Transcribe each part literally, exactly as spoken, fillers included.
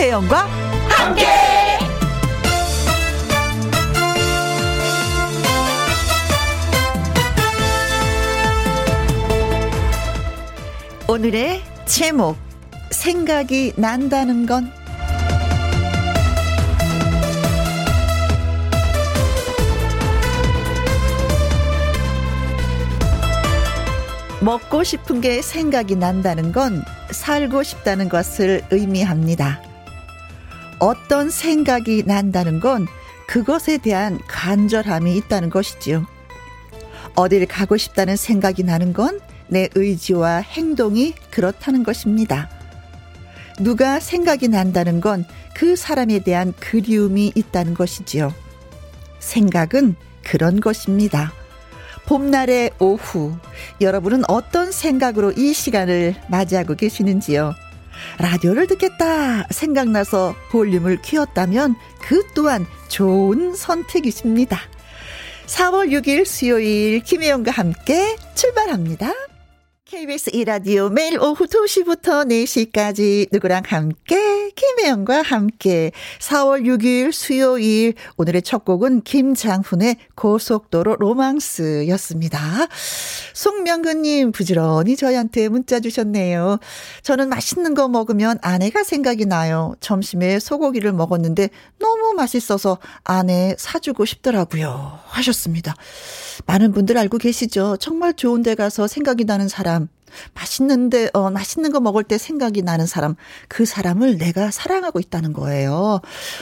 김혜영과 함께. 오늘의 제목, 생각이 난다는 건. 먹고 싶은 게 생각이 난다는 건 살고 싶다는 것을 의미합니다. 어떤 생각이 난다는 건 그것에 대한 간절함이 있다는 것이지요. 어딜 가고 싶다는 생각이 나는 건 내 의지와 행동이 그렇다는 것입니다. 누가 생각이 난다는 건 그 사람에 대한 그리움이 있다는 것이지요. 생각은 그런 것입니다. 봄날의 오후, 여러분은 어떤 생각으로 이 시간을 맞이하고 계시는지요? 라디오를 듣겠다 생각나서 볼륨을 키웠다면 그 또한 좋은 선택이십니다. 사월 육일 수요일 김혜영과 함께 출발합니다. 케이비에스 일 라디오 매일 오후 두 시부터 네 시까지 누구랑 함께, 김혜영과 함께. 사월 육일 수요일, 오늘의 첫 곡은 김장훈의 고속도로 로망스였습니다. 송명근님 부지런히 저희한테 문자 주셨네요. 저는 맛있는 거 먹으면 아내가 생각이 나요. 점심에 소고기를 먹었는데 너무 맛있어서 아내 사주고 싶더라고요, 하셨습니다. 많은 분들 알고 계시죠? 정말 좋은 데 가서 생각이 나는 사람, 맛있는데, 어, 맛있는 거 먹을 때 생각이 나는 사람, 그 사람을 내가 사랑하고 있다는 거예요.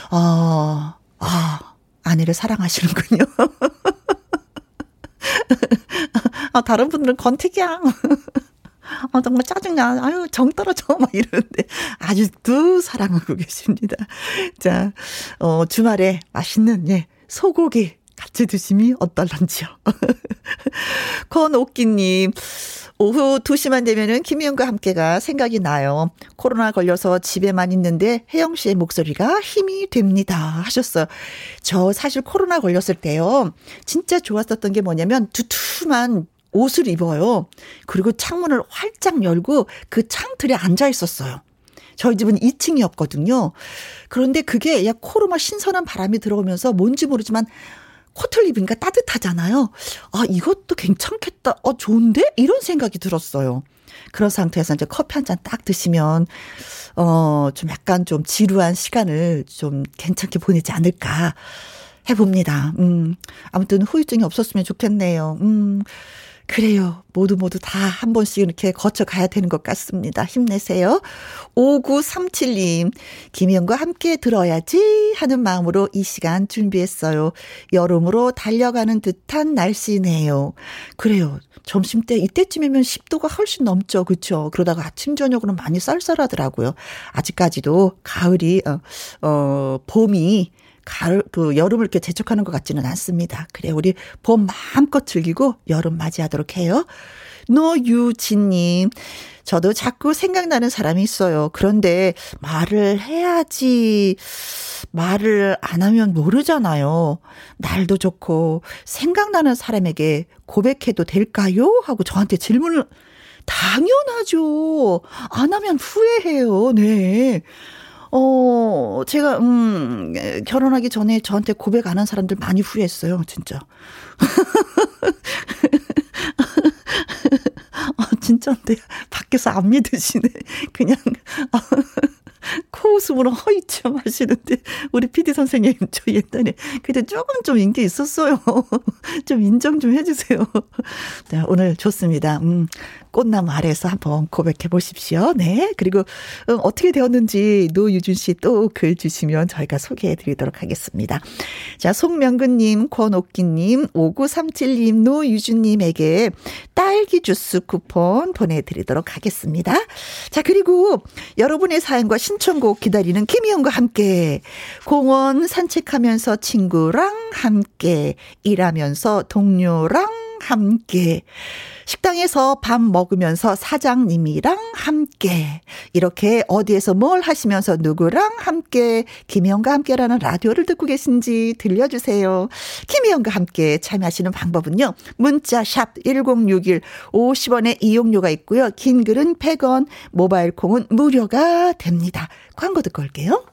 어, 아, 아내를 사랑하시는군요. 아, 다른 분들은 권태기야. 아, 정말 짜증나. 아유, 정 떨어져. 막 이러는데, 아직도 사랑하고 계십니다. 자, 어, 주말에 맛있는, 예, 소고기 같이 드심이 어떨런지요. 권옥기님, 오후 두 시만 되면은 김희영과 함께가 생각이 나요. 코로나 걸려서 집에만 있는데 혜영 씨의 목소리가 힘이 됩니다, 하셨어요. 저 사실 코로나 걸렸을 때요, 진짜 좋았었던 게 뭐냐면 두툼한 옷을 입어요. 그리고 창문을 활짝 열고 그 창틀에 앉아 있었어요. 저희 집은 이 층이었거든요. 그런데 그게 야, 코로나 신선한 바람이 들어오면서 뭔지 모르지만 코트를 입으니까 따뜻하잖아요. 아, 이것도 괜찮겠다. 어, 좋은데? 이런 생각이 들었어요. 그런 상태에서 이제 커피 한 잔 딱 드시면, 어, 좀 약간 좀 지루한 시간을 좀 괜찮게 보내지 않을까 해봅니다. 음, 아무튼 후유증이 없었으면 좋겠네요. 음, 그래요. 모두 모두 다 한 번씩 이렇게 거쳐가야 되는 것 같습니다. 힘내세요. 오구삼칠님, 김희영과 함께 들어야지 하는 마음으로 이 시간 준비했어요. 여름으로 달려가는 듯한 날씨네요. 그래요. 점심때 이때쯤이면 십 도가 훨씬 넘죠. 그렇죠? 그러다가 아침 저녁으로는 많이 쌀쌀하더라고요. 아직까지도 가을이 어, 어 봄이 가을, 그, 여름을 이렇게 재촉하는 것 같지는 않습니다. 그래, 우리 봄 마음껏 즐기고 여름 맞이하도록 해요. 노유진님, 저도 자꾸 생각나는 사람이 있어요. 그런데 말을 해야지, 말을 안 하면 모르잖아요. 날도 좋고, 생각나는 사람에게 고백해도 될까요? 하고 저한테 질문을, 당연하죠. 안 하면 후회해요. 네. 어, 제가, 음, 결혼하기 전에 저한테 고백 안 한 사람들 많이 후회했어요, 진짜. 아, 진짜인데, 밖에서 안 믿으시네. 그냥, 코웃음으로 허이참 하시는데, 우리 피디 선생님, 저 옛날에, 그때 조금 좀 인기 있었어요. 좀 인정 좀 해주세요. 네, 오늘 좋습니다. 음, 꽃나무 아래에서 한번 고백해 보십시오. 네. 그리고, 음, 어떻게 되었는지, 노유준 씨 또 글 주시면 저희가 소개해 드리도록 하겠습니다. 자, 송명근님, 권옥기님, 오구삼칠님, 노유준님에게 딸기 주스 쿠폰 보내드리도록 하겠습니다. 자, 그리고 여러분의 사연과 신청곡 기다리는 김희영과 함께, 공원 산책하면서 친구랑 함께, 일하면서 동료랑 함께, 식당에서 밥 먹으면서 사장님이랑 함께, 이렇게 어디에서 뭘 하시면서 누구랑 함께, 김혜영과 함께라는 라디오를 듣고 계신지 들려주세요. 김혜영과 함께 참여하시는 방법은요, 문자 샵 일공육일 오십 원의 이용료가 있고요, 긴 글은 백 원, 모바일 콩은 무료가 됩니다. 광고 듣고 올게요.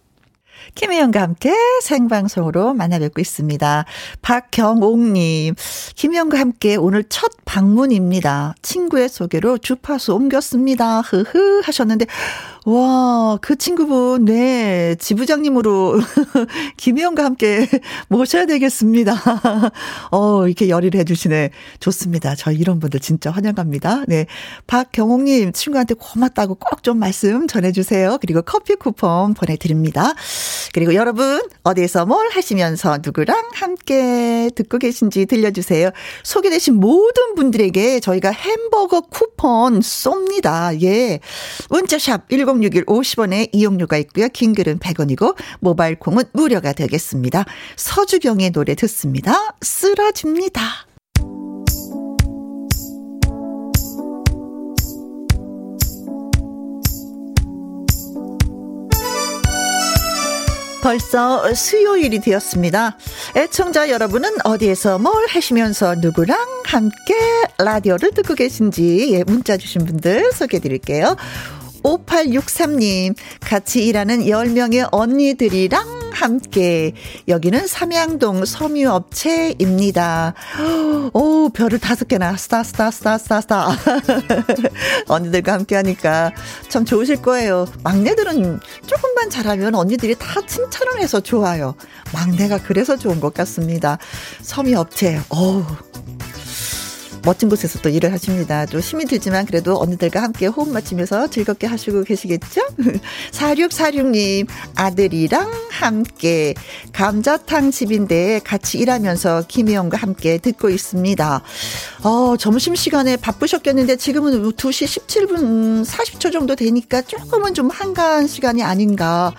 김혜영과 함께 생방송으로 만나뵙고 있습니다. 박경옥님, 김혜영과 함께 오늘 첫 방문입니다. 친구의 소개로 주파수 옮겼습니다. 흐흐 하셨는데, 와, 그 친구분, 네, 지부장님으로 김혜영과 함께 모셔야 되겠습니다. 어, 이렇게 열의를 해주시네. 좋습니다. 저희 이런 분들 진짜 환영합니다. 네, 박경옥님, 친구한테 고맙다고 꼭 좀 말씀 전해주세요. 그리고 커피 쿠폰 보내드립니다. 그리고 여러분 어디에서 뭘 하시면서 누구랑 함께 듣고 계신지 들려주세요. 소개되신 모든 분들에게 저희가 햄버거 쿠폰 쏩니다. 예, 문자샵 일공육일 오십 원에 이용료가 있고요, 긴글은 백 원이고 모바일 콩은 무료가 되겠습니다. 서주경의 노래 듣습니다. 쓰러집니다. 벌써 수요일이 되었습니다. 애청자 여러분은 어디에서 뭘 하시면서 누구랑 함께 라디오를 듣고 계신지, 예, 문자 주신 분들 소개해드릴게요. 오팔육삼 님, 같이 일하는 열 명의 언니들이랑 함께, 여기는 삼양동 섬유업체입니다. 오, 별을 다섯 개나 스타 스타 스타 스타 스타 언니들과 함께하니까 참 좋으실 거예요. 막내들은 조금만 잘하면 언니들이 다 칭찬을 해서 좋아요. 막내가 그래서 좋은 것 같습니다. 섬유업체, 어우, 멋진 곳에서 또 일을 하십니다. 또 힘이 들지만 그래도 언니들과 함께 호흡 맞추면서 즐겁게 하시고 계시겠죠? 사육사육 님, 아들이랑 함께 감자탕 집인데 같이 일하면서 김혜영과 함께 듣고 있습니다. 어, 점심시간에 바쁘셨겠는데 지금은 두 시 십칠 분 사십 초 정도 되니까 조금은 좀 한가한 시간이 아닌가.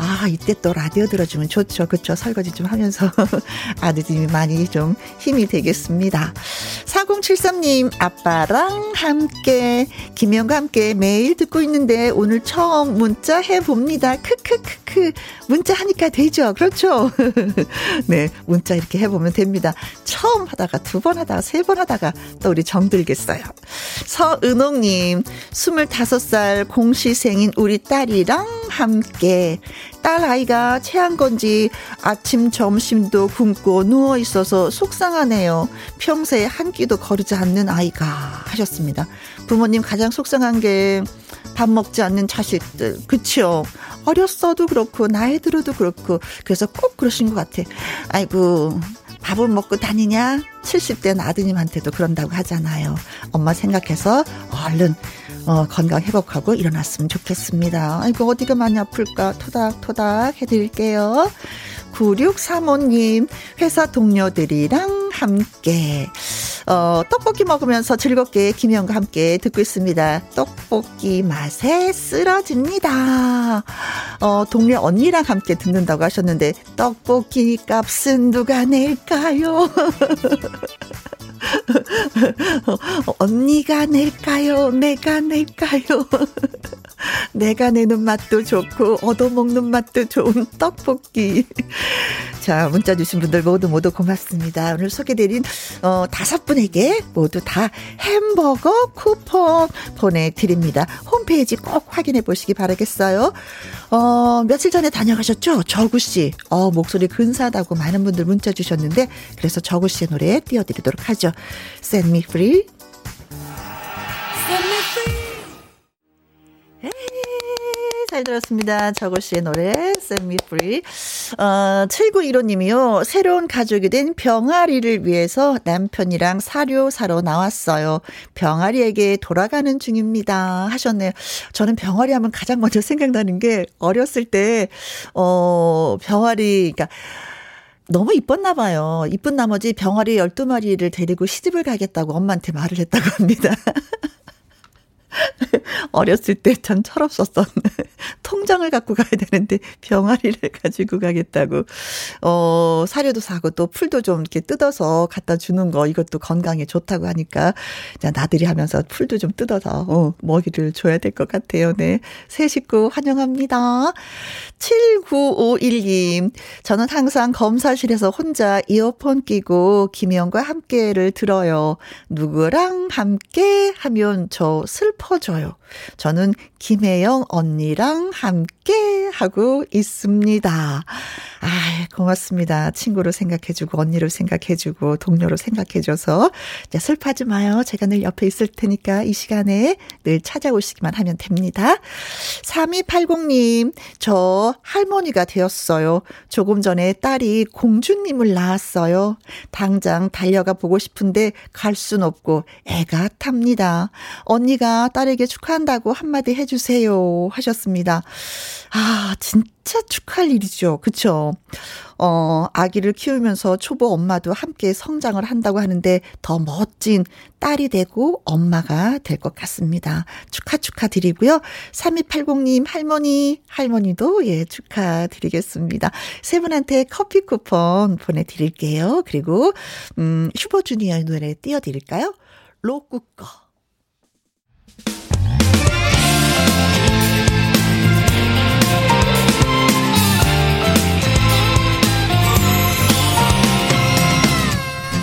아, 이때 또 라디오 들어주면 좋죠. 그쵸? 설거지 좀 하면서 아드님이 많이 좀 힘이 되겠습니다. 사공칠삼 님, 아빠랑 함께, 김혜영과 함께 매일 듣고 있는데 오늘 처음 문자 해봅니다. 크크크크. 문자 하니까 되죠. 그렇죠? 네, 문자 이렇게 해보면 됩니다. 처음 하다가 두 번 하다가 세 번 하다가 또 우리 정들겠어요. 서은옥님, 스물다섯 살 공시생인 우리 딸이랑 함께, 딸 아이가 체한 건지 아침 점심도 굶고 누워 있어서 속상하네요. 평소에 한 끼도 거르지 않는 아이가, 하셨습니다. 부모님 가장 속상한 게 밥 먹지 않는 자식들, 그치요? 어렸어도 그렇고 나이 들어도 그렇고. 그래서 꼭 그러신 것 같아. 아이고, 밥은 먹고 다니냐? 칠십 대는 아드님한테도 그런다고 하잖아요. 엄마 생각해서 얼른 어, 건강 회복하고 일어났으면 좋겠습니다. 아이고, 어디가 많이 아플까? 토닥토닥 해드릴게요. 구육삼오 님, 회사 동료들이랑 함께, 어, 떡볶이 먹으면서 즐겁게 김혜영과 함께 듣고 있습니다. 떡볶이 맛에 쓰러집니다. 어, 동료 언니랑 함께 듣는다고 하셨는데, 떡볶이 값은 누가 낼까요? 언니가 낼까요? 내가 낼까요? 내가 내는 맛도 좋고 얻어먹는 맛도 좋은 떡볶이. 자, 문자 주신 분들 모두 모두 고맙습니다. 오늘 소개드린 어, 다섯 분에게 모두 다 햄버거 쿠폰 보내드립니다. 홈페이지 꼭 확인해 보시기 바라겠어요. 어, 며칠 전에 다녀가셨죠? 저구씨, 어, 목소리 근사하다고 많은 분들 문자 주셨는데, 그래서 저구씨의 노래 띄워드리도록 하죠. Set me free. Set me free. 잘 들었습니다. 저고 씨의 노래 Set Me Free. 어, 칠구일오 님이요. 새로운 가족이 된 병아리를 위해서 남편이랑 사료 사러 나왔어요. 병아리에게 돌아가는 중입니다. 하셨네요. 저는 병아리 하면 가장 먼저 생각나는 게, 어렸을 때 어, 병아리, 그러니까 너무 이뻤나 봐요. 이쁜 나머지 병아리 열두 마리를 데리고 시집을 가겠다고 엄마한테 말을 했다고 합니다. 어렸을 때 참 철없었었네. 통장을 갖고 가야 되는데 병아리를 가지고 가겠다고. 어, 사료도 사고 또 풀도 좀 이렇게 뜯어서 갖다 주는 거, 이것도 건강에 좋다고 하니까 그냥 나들이 하면서 풀도 좀 뜯어서 어, 먹이를 줘야 될 것 같아요. 네. 새 식구 환영합니다. 칠구오일 님. 저는 항상 검사실에서 혼자 이어폰 끼고 김혜영과 함께를 들어요. 누구랑 함께 하면 저 슬퍼져요. 저는 김혜영 언니랑 함께 하고 있습니다. 아, 고맙습니다. 친구로 생각해주고 언니로 생각해주고 동료로 생각해줘서 슬퍼하지 마요. 제가 늘 옆에 있을 테니까 이 시간에 늘 찾아오시기만 하면 됩니다. 삼이팔공 님, 저 할머니가 되었어요. 조금 전에 딸이 공주님을 낳았어요. 당장 달려가 보고 싶은데 갈 순 없고 애가 탑니다. 언니가 딸에게 축하한다고 한마디 해주세요 하셨습니다. 아, 진짜 축하할 일이죠. 그쵸? 어, 아기를 키우면서 초보 엄마도 함께 성장을 한다고 하는데 더 멋진 딸이 되고 엄마가 될 것 같습니다. 축하 축하드리고요. 삼이팔공 님 할머니, 할머니도 예, 축하드리겠습니다. 세 분한테 커피 쿠폰 보내드릴게요. 그리고 음, 슈퍼주니어의 노래 띄워드릴까요? 로꾸꺼.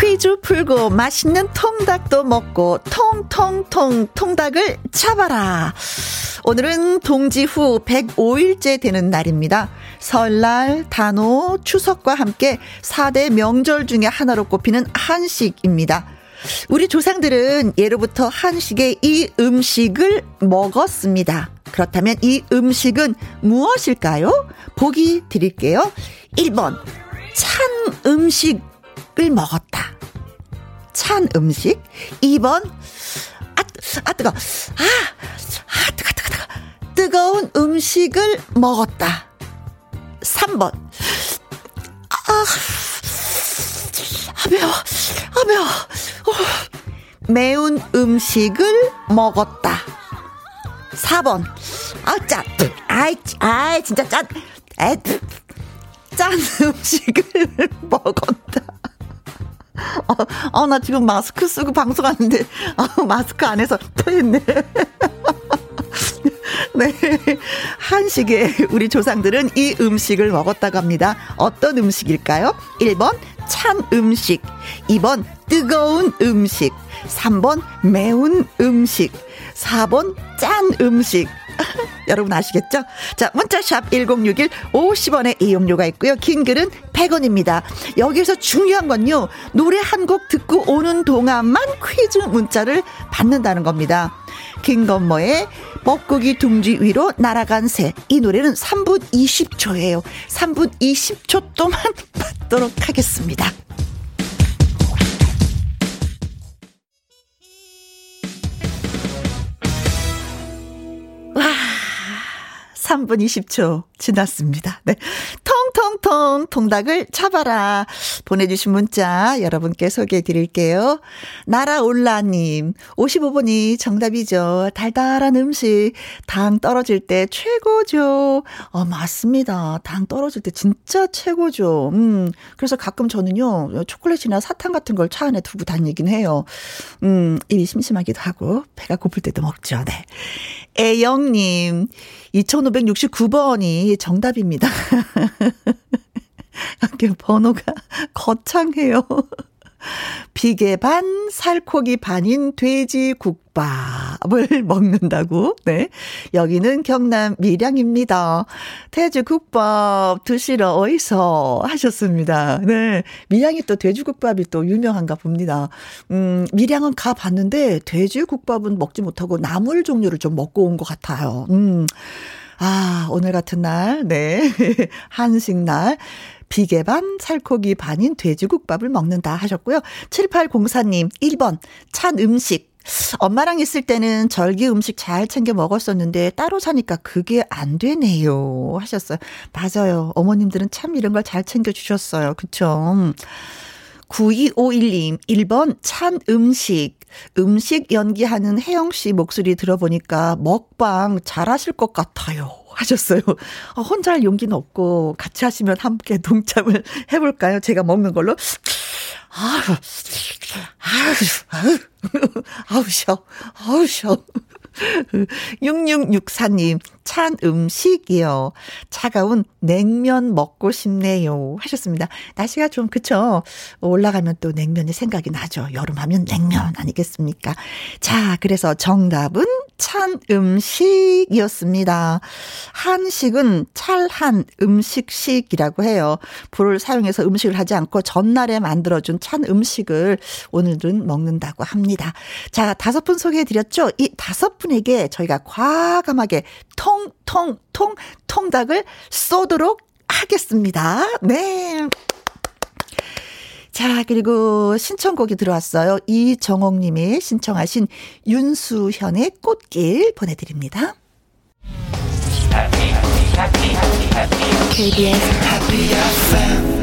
퀴즈 풀고 맛있는 통닭도 먹고 통통통 통닭을 잡아라. 오늘은 동지 후 백오 일째 되는 날입니다. 설날, 단오, 추석과 함께 사 대 명절 중에 하나로 꼽히는 한식입니다. 우리 조상들은 예로부터 한식의 이 음식을 먹었습니다. 그렇다면 이 음식은 무엇일까요? 보기 드릴게요. 일 번, 찬 음식을 먹었다. 찬 음식. 이 번, 아, 아 뜨거, 아, 아 뜨거, 뜨거, 뜨거. 뜨거운 음식을 먹었다. 삼 번, 아, 아 매워, 아 매워. 오, 매운 음식을 먹었다. 사 번, 아 짠, 아이, 아이 진짜 짠, 에, 짠 음식을 먹었다. 어, 어, 나 지금 마스크 쓰고 방송하는데 어, 마스크 안에서 토했네. 네, 한식에 우리 조상들은 이 음식을 먹었다고 합니다. 어떤 음식일까요? 일 번, 찬 음식. 이 번, 뜨거운 음식. 삼 번, 매운 음식. 사 번, 짠 음식. 여러분 아시겠죠? 자, 문자샵 일공육일, 오십 원의 이용료가 있고요. 긴 글은 백 원입니다. 여기에서 중요한 건요, 노래 한 곡 듣고 오는 동안만 퀴즈 문자를 받는다는 겁니다. 김건모의 먹고기 둥지 위로 날아간 새, 이 노래는 삼 분 이십 초예요. 삼 분 이십 초 동안 받도록 하겠습니다. 와, 삼 분 이십 초 지났습니다. 네. 통통통 통닭을 잡아라. 보내주신 문자 여러분께 소개해드릴게요. 나라올라님, 오십오 번이 정답이죠. 달달한 음식, 당 떨어질 때 최고죠. 어, 맞습니다. 당 떨어질 때 진짜 최고죠. 음, 그래서 가끔 저는요, 초콜릿이나 사탕 같은 걸 차 안에 두고 다니긴 해요. 음, 입이 심심하기도 하고 배가 고플 때도 먹죠. 네. 애영님, 이천오백육십구 번이 정답입니다. 번호가 거창해요. 비계 반, 살코기 반인 돼지국밥을 먹는다고. 네. 여기는 경남 밀양입니다. 돼지국밥 드시러 어디서 하셨습니다. 네. 밀양이 또 돼지국밥이 또 유명한가 봅니다. 음, 밀양은 가봤는데 돼지국밥은 먹지 못하고 나물 종류를 좀 먹고 온 것 같아요. 음. 아, 오늘 같은 날, 네. 한식 날. 비계 반, 살코기 반인 돼지국밥을 먹는다 하셨고요. 칠팔공사 님 일 번 찬 음식. 엄마랑 있을 때는 절기 음식 잘 챙겨 먹었었는데 따로 사니까 그게 안 되네요 하셨어요. 맞아요. 어머님들은 참 이런 걸 잘 챙겨주셨어요. 그쵸? 구이오일 님 일 번 찬 음식. 음식 연기하는 혜영 씨 목소리 들어보니까 먹방 잘하실 것 같아요 하셨어요. 혼자 할 용기는 없고 같이 하시면 함께 동참을 해볼까요? 제가 먹는 걸로. 아우, 아우, 아우, 아우셔, 아우셔. 육육육사 님 찬 음식이요. 차가운 냉면 먹고 싶네요 하셨습니다. 날씨가 좀 그쵸? 올라가면 또 냉면이 생각이 나죠. 여름하면 냉면 아니겠습니까? 자, 그래서 정답은 찬 음식이었습니다. 한식은 찰한 음식식이라고 해요. 불을 사용해서 음식을 하지 않고 전날에 만들어준 찬 음식을 오늘은 먹는다고 합니다. 자, 다섯 분 소개해드렸죠? 이 다섯 분에게 저희가 과감하게 통통통 통닭을 쏘도록 하겠습니다. 네. 자, 그리고 신청곡이 들어왔어요. 이정옥님이 신청하신 윤수현의 꽃길 보내드립니다. 케이비에스 Happy 에프엠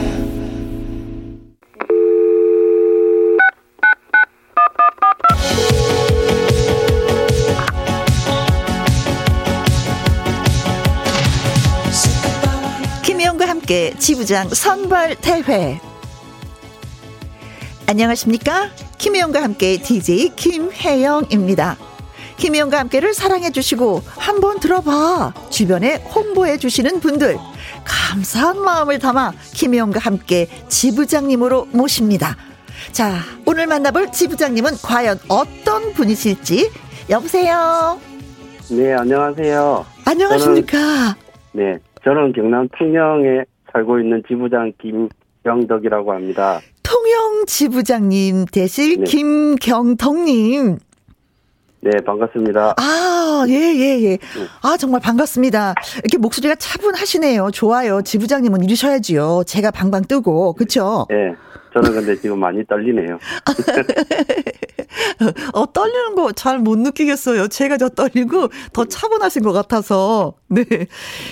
김혜영과 함께 지부장 선발 대회. 안녕하십니까? 김혜영과 함께 디제이 김혜영입니다. 김혜영과 함께를 사랑해 주시고 한번 들어봐 주변에 홍보해 주시는 분들 감사한 마음을 담아 김혜영과 함께 지부장님으로 모십니다. 자, 오늘 만나볼 지부장님은 과연 어떤 분이실지. 여보세요. 네, 안녕하세요. 안녕하십니까? 저는, 네, 저는 경남 통영에 살고 있는 지부장 김경덕이라고 합니다. 통영 지부장님 대신 네. 김경덕님. 네, 반갑습니다. 아, 예, 예, 예. 아, 정말 반갑습니다. 이렇게 목소리가 차분하시네요. 좋아요. 지부장님은 이러셔야지요. 제가 방방 뜨고, 그렇죠? 네. 저는 근데 지금 많이 떨리네요. 어, 떨리는 거 잘 못 느끼겠어요. 제가 더 떨리고 더 차분하신 것 같아서. 네.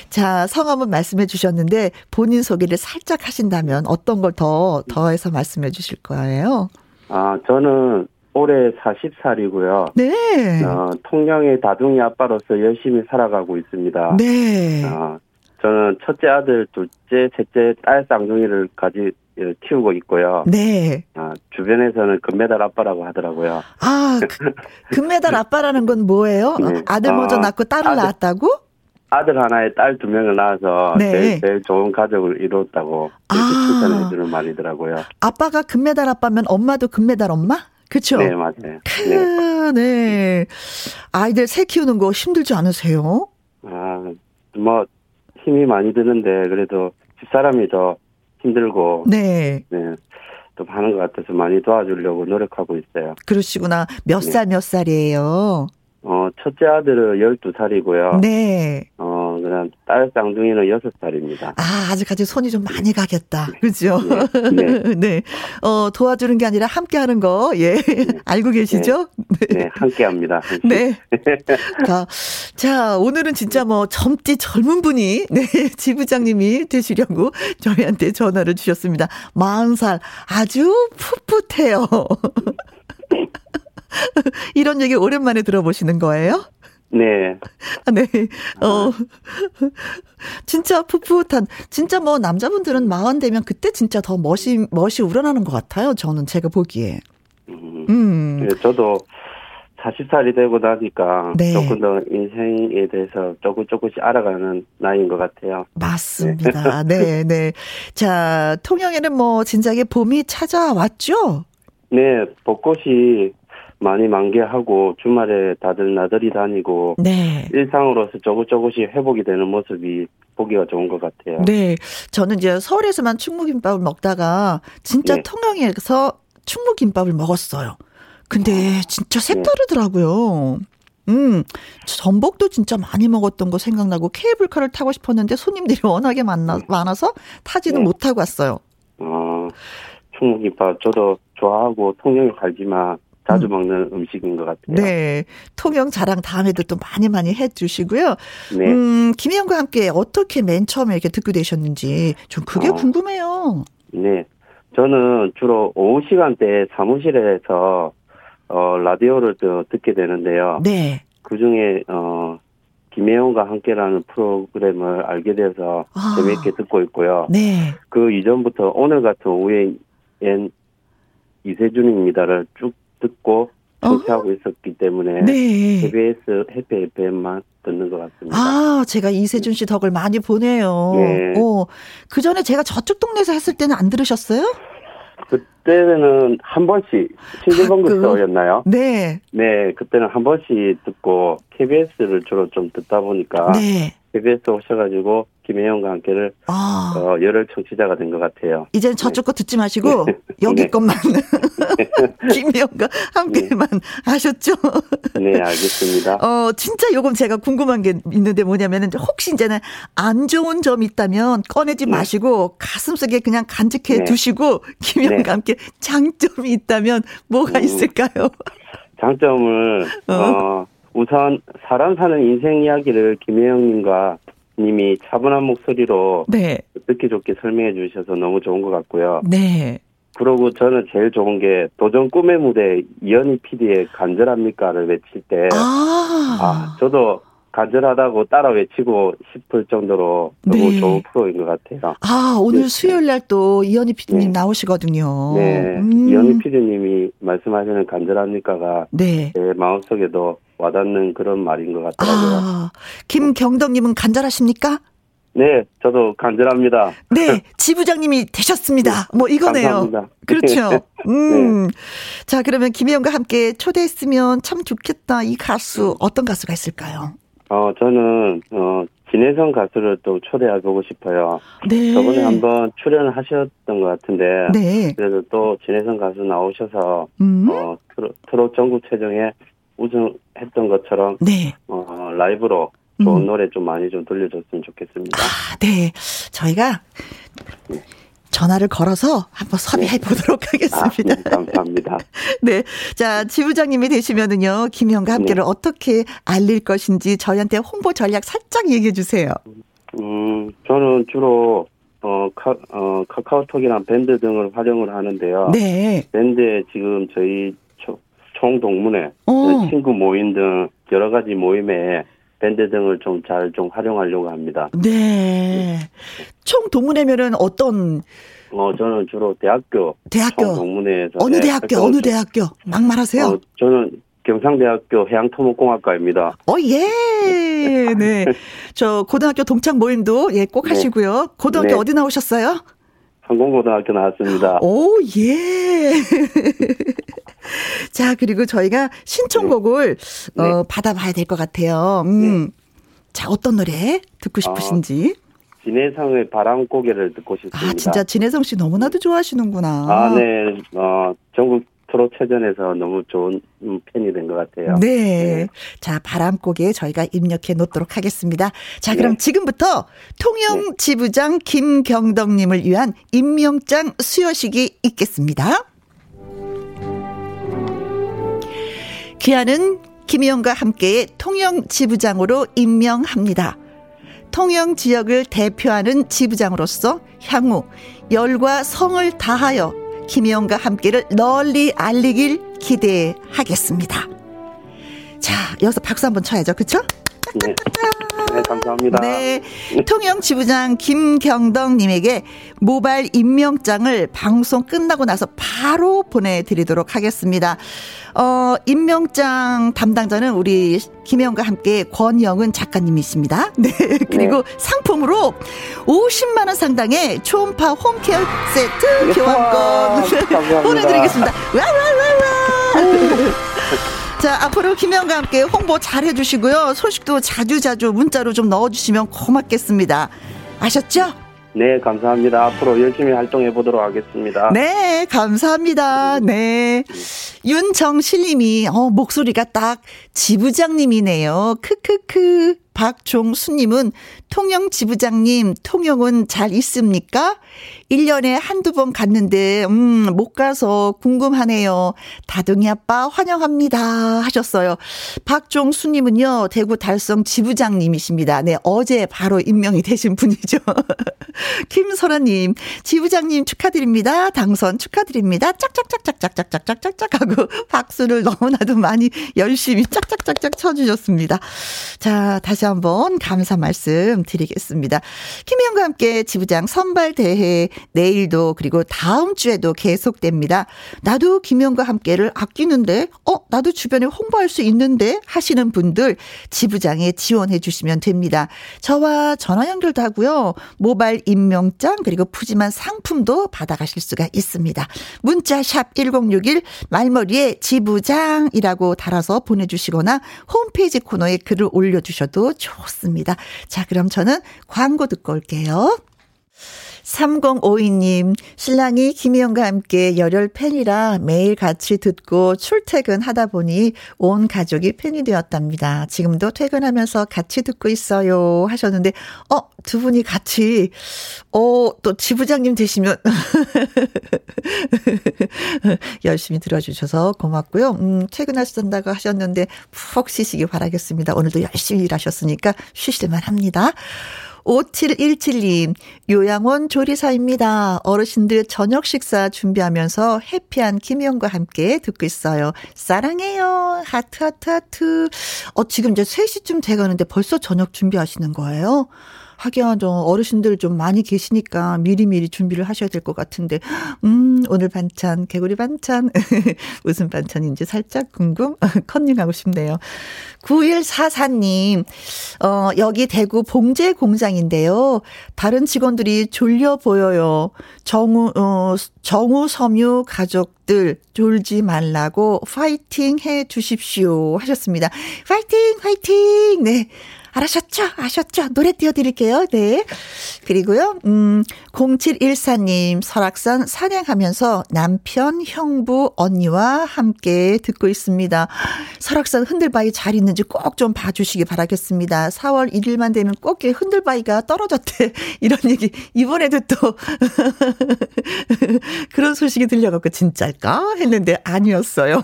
자, 성함은 말씀해 주셨는데 본인 소개를 살짝 하신다면 어떤 걸 더, 더해서 말씀해 주실 거예요? 아, 저는 올해 마흔 살이고요. 네. 어, 통영의 다둥이 아빠로서 열심히 살아가고 있습니다. 네. 어, 저는 첫째 아들, 둘째, 셋째 딸 쌍둥이를 가지 키우고 있고요. 네. 아, 주변에서는 금메달 아빠라고 하더라고요. 아, 그, 금메달 아빠라는 건 뭐예요? 네. 아들 먼저 어, 낳고 딸을 아들, 낳았다고? 아들 하나에 딸 두 명을 낳아서 네. 제일, 제일 좋은 가족을 이뤘다고 칭찬해 아. 주는 말이더라고요. 아빠가 금메달 아빠면 엄마도 금메달 엄마? 그렇죠? 네, 맞아요. 크, 네. 네. 아이들 새 키우는 거 힘들지 않으세요? 아, 뭐 힘이 많이 드는데 그래도 집사람이 더 힘들고 네. 네. 좀 하는 것 같아서 많이 도와주려고 노력하고 있어요. 그러시구나. 몇 살, 몇 네. 살이에요? 어, 첫째 아들은 열두 살이고요. 네. 어, 그다음 딸 쌍둥이는 여섯 살입니다. 아, 아직까지 손이 좀 많이 가겠다. 네. 그죠? 네. 네. 네. 어, 도와주는 게 아니라 함께 하는 거, 예. 네. 알고 계시죠? 네. 네. 네. 함께 합니다. 네. 자, 자, 오늘은 진짜 뭐 젊디 젊은 분이, 네. 지부장님이 되시려고 저희한테 전화를 주셨습니다. 마흔 살. 아주 풋풋해요. 이런 얘기 오랜만에 들어보시는 거예요? 네. 네. 어. 진짜 풋풋한, 진짜 뭐 남자분들은 마흔 되면 그때 진짜 더 멋이, 멋이 우러나는 것 같아요. 저는 제가 보기에. 음. 음. 네, 저도 마흔 살이 되고 나니까 네. 조금 더 인생에 대해서 조금 조금씩 알아가는 나이인 것 같아요. 맞습니다. 네, 네. 네. 자, 통영에는 뭐 진작에 봄이 찾아왔죠? 네, 벚꽃이 많이 만개하고 주말에 다들 나들이 다니고 네. 일상으로서 조금조금씩 회복이 되는 모습이 보기가 좋은 것 같아요. 네, 저는 이제 서울에서만 충무김밥을 먹다가 진짜 네. 통영에서 충무김밥을 먹었어요. 근데 진짜 색다르더라고요. 음, 전복도 진짜 많이 먹었던 거 생각나고 케이블카를 타고 싶었는데 손님들이 워낙에 많나, 많아서 타지는 네. 못하고 왔어요. 어, 충무김밥 저도 좋아하고 통영에 갈지만 자주 음. 먹는 음식인 것 같아요. 네. 통영 자랑 다음에도 또 많이 많이 해주시고요. 네. 음, 김혜영과 함께 어떻게 맨 처음에 이렇게 듣게 되셨는지 좀 그게 어, 궁금해요. 네. 저는 주로 오후 시간대에 사무실에서 어, 라디오를 또 듣게 되는데요. 네. 그중에 어, 김혜영과 함께라는 프로그램을 알게 돼서 아. 재미있게 듣고 있고요. 네. 그 이전부터 오늘 같은 오후엔 이세준입니다를 쭉 듣고 청취하고 있었기 때문에 네. 케이비에스 해피 에프엠만 듣는 것 같습니다. 아, 제가 이세준 씨 덕을 많이 보네요. 네. 오, 그 전에 제가 저쪽 동네에서 했을 때는 안 들으셨어요? 그때는 한 번씩 신규번급서였나요? 네. 네, 그때는 한 번씩 듣고 케이비에스를 주로 좀 듣다 보니까 네. 케이비에스 오셔가지고 김혜영과 함께를 아. 어, 열혈 청취자가 된 것 같아요. 이제는 저쪽 네. 거 듣지 마시고 네. 여기 네. 것만 김혜영과 함께만 네. 하셨죠? 네, 알겠습니다. 어, 진짜 요건 제가 궁금한 게 있는데 뭐냐면은 혹시 이제는 안 좋은 점이 있다면 꺼내지 네. 마시고 가슴속에 그냥 간직해 네. 두시고 김혜영과 네. 함께 장점이 있다면 뭐가 음, 있을까요? 장점을 어. 어, 우선 사람 사는 인생 이야기를 김혜영님과 님이 차분한 목소리로 네. 듣기 좋게 설명해 주셔서 너무 좋은 것 같고요. 네. 그리고 저는 제일 좋은 게 도전 꿈의 무대 이현희 피디의 간절합니까를 외칠 때 아, 아 저도 간절하다고 따라 외치고 싶을 정도로 너무 네. 좋은 프로인 것 같아요. 아 오늘 네. 수요일 날 또 이현희 피디님 네. 나오시거든요. 네. 음. 이현희 피디님이 말씀하시는 간절합니까가 네. 제 마음속에도 와닿는 그런 말인 것 같더라고요. 아, 김경덕님은 간절하십니까? 네, 저도 간절합니다. 네, 지부장님이 되셨습니다. 뭐 이거네요. 감사합니다. 그렇죠. 음, 네. 자 그러면 김혜영과 함께 초대했으면 참 좋겠다. 이 가수 어떤 가수가 있을까요? 어, 저는 어, 진혜성 가수를 또 초대해보고 싶어요. 네. 저번에 한번 출연하셨던 것 같은데, 네. 그래서 또 진혜성 가수 나오셔서 음? 어, 트롯, 트롯 전국체전에 우승했던 것처럼 네. 어, 라이브로 좋은 음. 노래 좀 많이 좀 들려줬으면 좋겠습니다. 아, 네. 저희가 네. 전화를 걸어서 한번 섭외해 네. 보도록 하겠습니다. 아, 네. 감사합니다. 네. 자, 지부장님이 되시면은요, 김혜영과 함께를 네. 어떻게 알릴 것인지 저희한테 홍보 전략 살짝 얘기해 주세요. 음, 저는 주로 어, 카, 어, 카카오톡이랑 밴드 등을 활용을 하는데요. 네. 밴드에 지금 저희 총동문회, 친구 모임 등 여러 가지 모임에 밴드 등을 좀 잘 좀 활용하려고 합니다. 네. 총동문회면은 어떤? 어, 저는 주로 대학교. 대학교. 총동문회에서. 어느 대학교? 네. 어느 대학교? 막 말하세요. 어, 저는 경상대학교 해양토목공학과입니다. 어, 예. 네. 저 고등학교 동창 모임도 예, 꼭 네. 하시고요. 고등학교 네. 어디 나오셨어요? 항공고등학교 나왔습니다. 오, 예. 자, 그리고 저희가 신청곡을 네. 어, 네. 받아봐야 될 것 같아요. 음. 네. 자, 어떤 노래 듣고 싶으신지. 어, 진혜성의 바람고개를 듣고 싶습니다. 아, 진짜 진혜성 씨 너무나도 좋아하시는구나. 아, 네. 어, 전국 트롯체전에서 너무 좋은 팬이 된 것 같아요. 네. 네. 자, 바람고개 저희가 입력해 놓도록 하겠습니다. 자, 그럼 네. 지금부터 통영 지부장 김경덕님을 위한 임명장 수여식이 있겠습니다. 귀하는 김희영과 함께 통영 지부장으로 임명합니다. 통영 지역을 대표하는 지부장으로서 향후 열과 성을 다하여 김혜영과 함께를 널리 알리길 기대하겠습니다. 자, 여기서 박수 한번 쳐야죠. 그렇죠? 네. 네, 감사합니다. 네, 통영 지부장 김경덕님에게 모바일 임명장을 방송 끝나고 나서 바로 보내드리도록 하겠습니다. 어, 임명장 담당자는 우리 김혜영과 함께 권영은 작가님이십니다. 네, 그리고 네. 상품으로 오십만 원 상당의 초음파 홈케어 세트 교환권 보내드리겠습니다. 와와와와. 자, 앞으로 김혜영과 함께 홍보 잘해주시고요. 소식도 자주자주 문자로 좀 넣어주시면 고맙겠습니다. 아셨죠? 네, 감사합니다. 앞으로 열심히 활동해 보도록 하겠습니다. 네, 감사합니다. 네. 윤정실 님이, 어, 목소리가 딱 지부장님이네요. 크크크. 박종수 님은 통영 지부장님, 통영은 잘 있습니까? 일 년에 한두 번 갔는데, 음, 못 가서 궁금하네요. 다둥이 아빠 환영합니다. 하셨어요. 박종수 님은요, 대구 달성 지부장님이십니다. 네, 어제 바로 임명이 되신 분이죠. 김설아님, 지부장님 축하드립니다. 당선 축하드립니다. 짝짝짝짝짝짝짝짝짝 하고 박수를 너무나도 많이 열심히 짝짝짝짝 쳐주셨습니다. 자, 다시 한번 감사 말씀 드리겠습니다. 김혜영과 함께 지부장 선발대회 내일도 그리고 다음 주에도 계속됩니다. 나도 김혜영과 함께를 아끼는데, 어, 나도 주변에 홍보할 수 있는데 하시는 분들 지부장에 지원해 주시면 됩니다. 저와 전화 연결도 하고요. 모바일 임명장 그리고 푸짐한 상품도 받아가실 수가 있습니다. 문자 샵 일공육일 말머리에 지부장이라고 달아서 보내주시거나 홈페이지 코너에 글을 올려주셔도 좋습니다. 자, 그럼 저는 광고 듣고 올게요. 삼공오이 님, 신랑이 김혜영과 함께 열혈 팬이라 매일 같이 듣고 출퇴근하다 보니 온 가족이 팬이 되었답니다. 지금도 퇴근하면서 같이 듣고 있어요 하셨는데, 어, 두 분이 같이, 어, 또 지부장님 되시면 열심히 들어주셔서 고맙고요. 음, 퇴근하신다고 하셨는데 푹 쉬시기 바라겠습니다. 오늘도 열심히 일하셨으니까 쉬실만 합니다. 오칠일칠 님, 요양원 조리사입니다. 어르신들 저녁 식사 준비하면서 해피한 김혜영과 함께 듣고 있어요. 사랑해요. 하트 하트 하트. 어, 지금 이제 세 시쯤 돼가는데 벌써 저녁 준비하시는 거예요? 하긴 좀 어르신들 좀 많이 계시니까 미리미리 준비를 하셔야 될 것 같은데, 음, 오늘 반찬 개구리 반찬 무슨 반찬인지 살짝 궁금 컨닝하고 싶네요. 구일사사 님, 어, 여기 대구 봉제 공장인데요. 다른 직원들이 졸려 보여요. 정우, 어, 정우 섬유 가족들 졸지 말라고 파이팅 해 주십시오 하셨습니다. 파이팅 파이팅. 네. 알아셨죠? 아셨죠? 노래 띄워드릴게요. 네. 그리고요, 음, 공칠일사 님, 설악산 산행하면서 남편, 형부, 언니와 함께 듣고 있습니다. 설악산 흔들바위 잘 있는지 꼭 좀 봐주시기 바라겠습니다. 사월 일일만 되면 꼭 흔들바위가 떨어졌대. 이런 얘기, 이번에도 또, 그런 소식이 들려갖고 진짜일까? 했는데 아니었어요.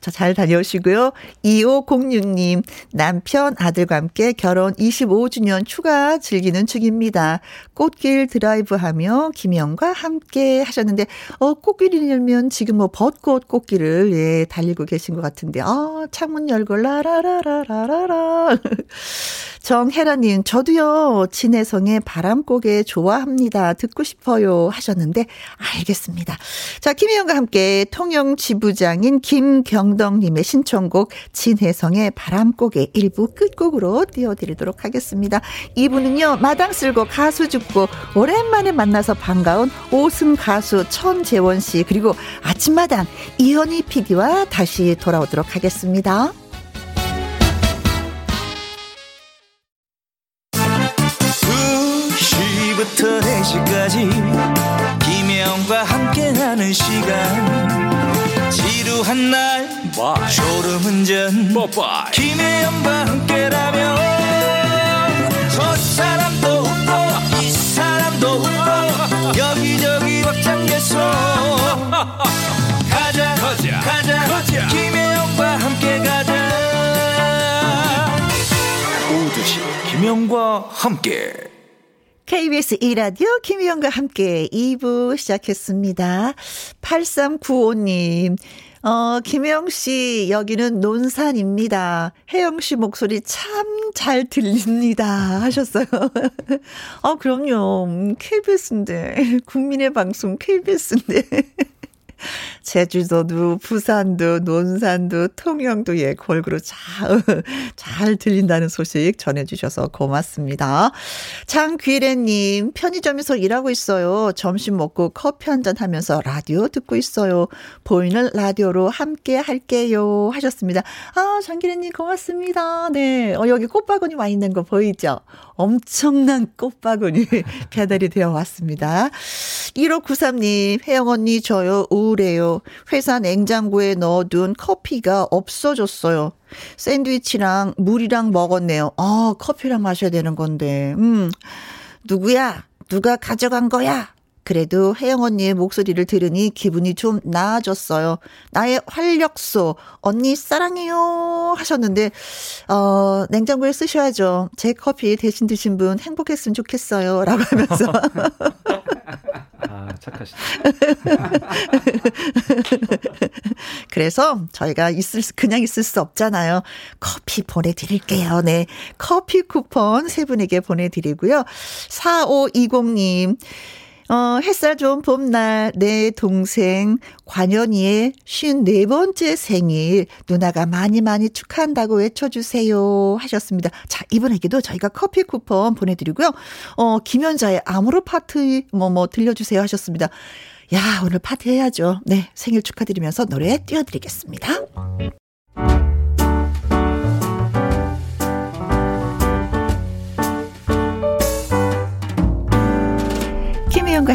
자, 잘 다녀오시고요. 이오공육 님, 남편, 아들과 함께 결혼 이십오 주년 추가 즐기는 중입니다. 꽃길 드라이브하며 김혜영과 함께 하셨는데, 어, 꽃길이면 지금 뭐 벚꽃 꽃길을, 예, 달리고 계신 것 같은데, 아, 창문 열고 라라라라라라라. 정혜라님, 저도요 진해성의 바람고개 좋아합니다. 듣고 싶어요 하셨는데 알겠습니다. 자, 김혜영과 함께 통영 지부장인 김경덕님의 신청곡 진해성의 바람고개 일부 끝곡으로 띄워드리도록 하겠습니다. 이분은요, 마당 쓸고 가수 죽고 오랜만에 만나서 반가운 오승 가수 천재원 씨, 그리고 아침마당 이현희 피디와 다시 돌아오도록 하겠습니다. 두 시부터 네 시까지 김혜영과 함께하는 시간, 지루한 날 Bye. 졸음운전 Bye. 김혜영과 함께라면 저 사람도 웃고 이 사람도 웃고 여기저기 벅장개소 가자, 가자 가자 가자 김혜영과 함께 가자. 오두시 김혜영과 함께 케이비에스 일 라디오 김혜영과 함께 이 부 시작했습니다. 팔삼구오 님, 어, 김혜영 씨, 여기는 논산입니다. 혜영 씨 목소리 참 잘 들립니다 하셨어요. 아, 그럼요. 케이비에스인데. 국민의 방송 케이비에스인데. 제주도도 부산도 논산도 통영도 예 골고루 잘, 잘 들린다는 소식 전해주셔서 고맙습니다. 장귀래님, 편의점에서 일하고 있어요. 점심 먹고 커피 한잔 하면서 라디오 듣고 있어요. 보이는 라디오로 함께 할게요 하셨습니다. 아, 장귀래님 고맙습니다. 네, 어, 여기 꽃바구니 와 있는 거 보이죠? 엄청난 꽃바구니 배달이 되어 왔습니다. 일오구삼 님, 혜영 언니 저요 우울해요. 회사 냉장고에 넣어둔 커피가 없어졌어요. 샌드위치랑 물이랑 먹었네요. 아, 커피랑 마셔야 되는 건데. 음, 누구야? 누가 가져간 거야? 그래도 혜영 언니의 목소리를 들으니 기분이 좀 나아졌어요. 나의 활력소, 언니 사랑해요 하셨는데 어, 냉장고에 쓰셔야죠. 제 커피 대신 드신 분 행복했으면 좋겠어요 라고 하면서 아, 착하시다. 그래서 저희가 있을 수, 그냥 있을 수 없잖아요. 커피 보내드릴게요. 네, 커피 쿠폰 세 분에게 보내드리고요. 사오이공 님, 어, 햇살 좋은 봄날 내 동생 관현이의 쉰네 번째 생일 누나가 많이 많이 축하한다고 외쳐주세요 하셨습니다. 자, 이분에게도 저희가 커피 쿠폰 보내드리고요. 어, 김연자의 아모르 파트 뭐 뭐 들려주세요 하셨습니다. 야, 오늘 파티 해야죠. 네, 생일 축하드리면서 노래 띄워드리겠습니다. 김혜영과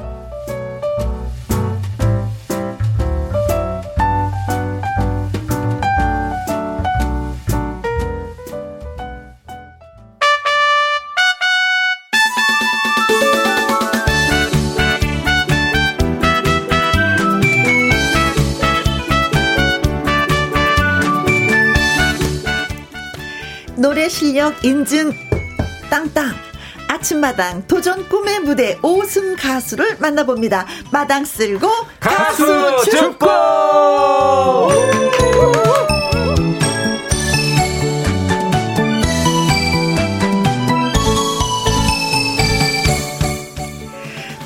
노래 실력 인증 땅땅, 아침마당 도전 꿈의 무대 오승 가수를 만나봅니다. 마당 쓸고 가수, 가수 줍고.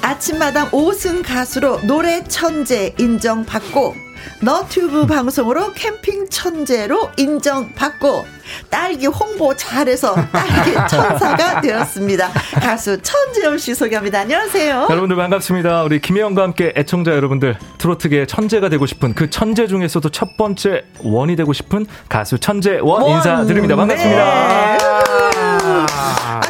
아침마당 오승 가수로 노래 천재 인정받고, 너튜브 방송으로 캠핑 천재로 인정받고, 딸기 홍보 잘해서 딸기 천사가 되었습니다. 가수 천재원 씨 소개합니다. 안녕하세요. 여러분들 반갑습니다. 우리 김혜영과 함께 애청자 여러분들, 트로트계의 천재가 되고 싶은 그 천재 중에서도 첫 번째 원이 되고 싶은 가수 천재원 원. 인사드립니다. 반갑습니다. 네.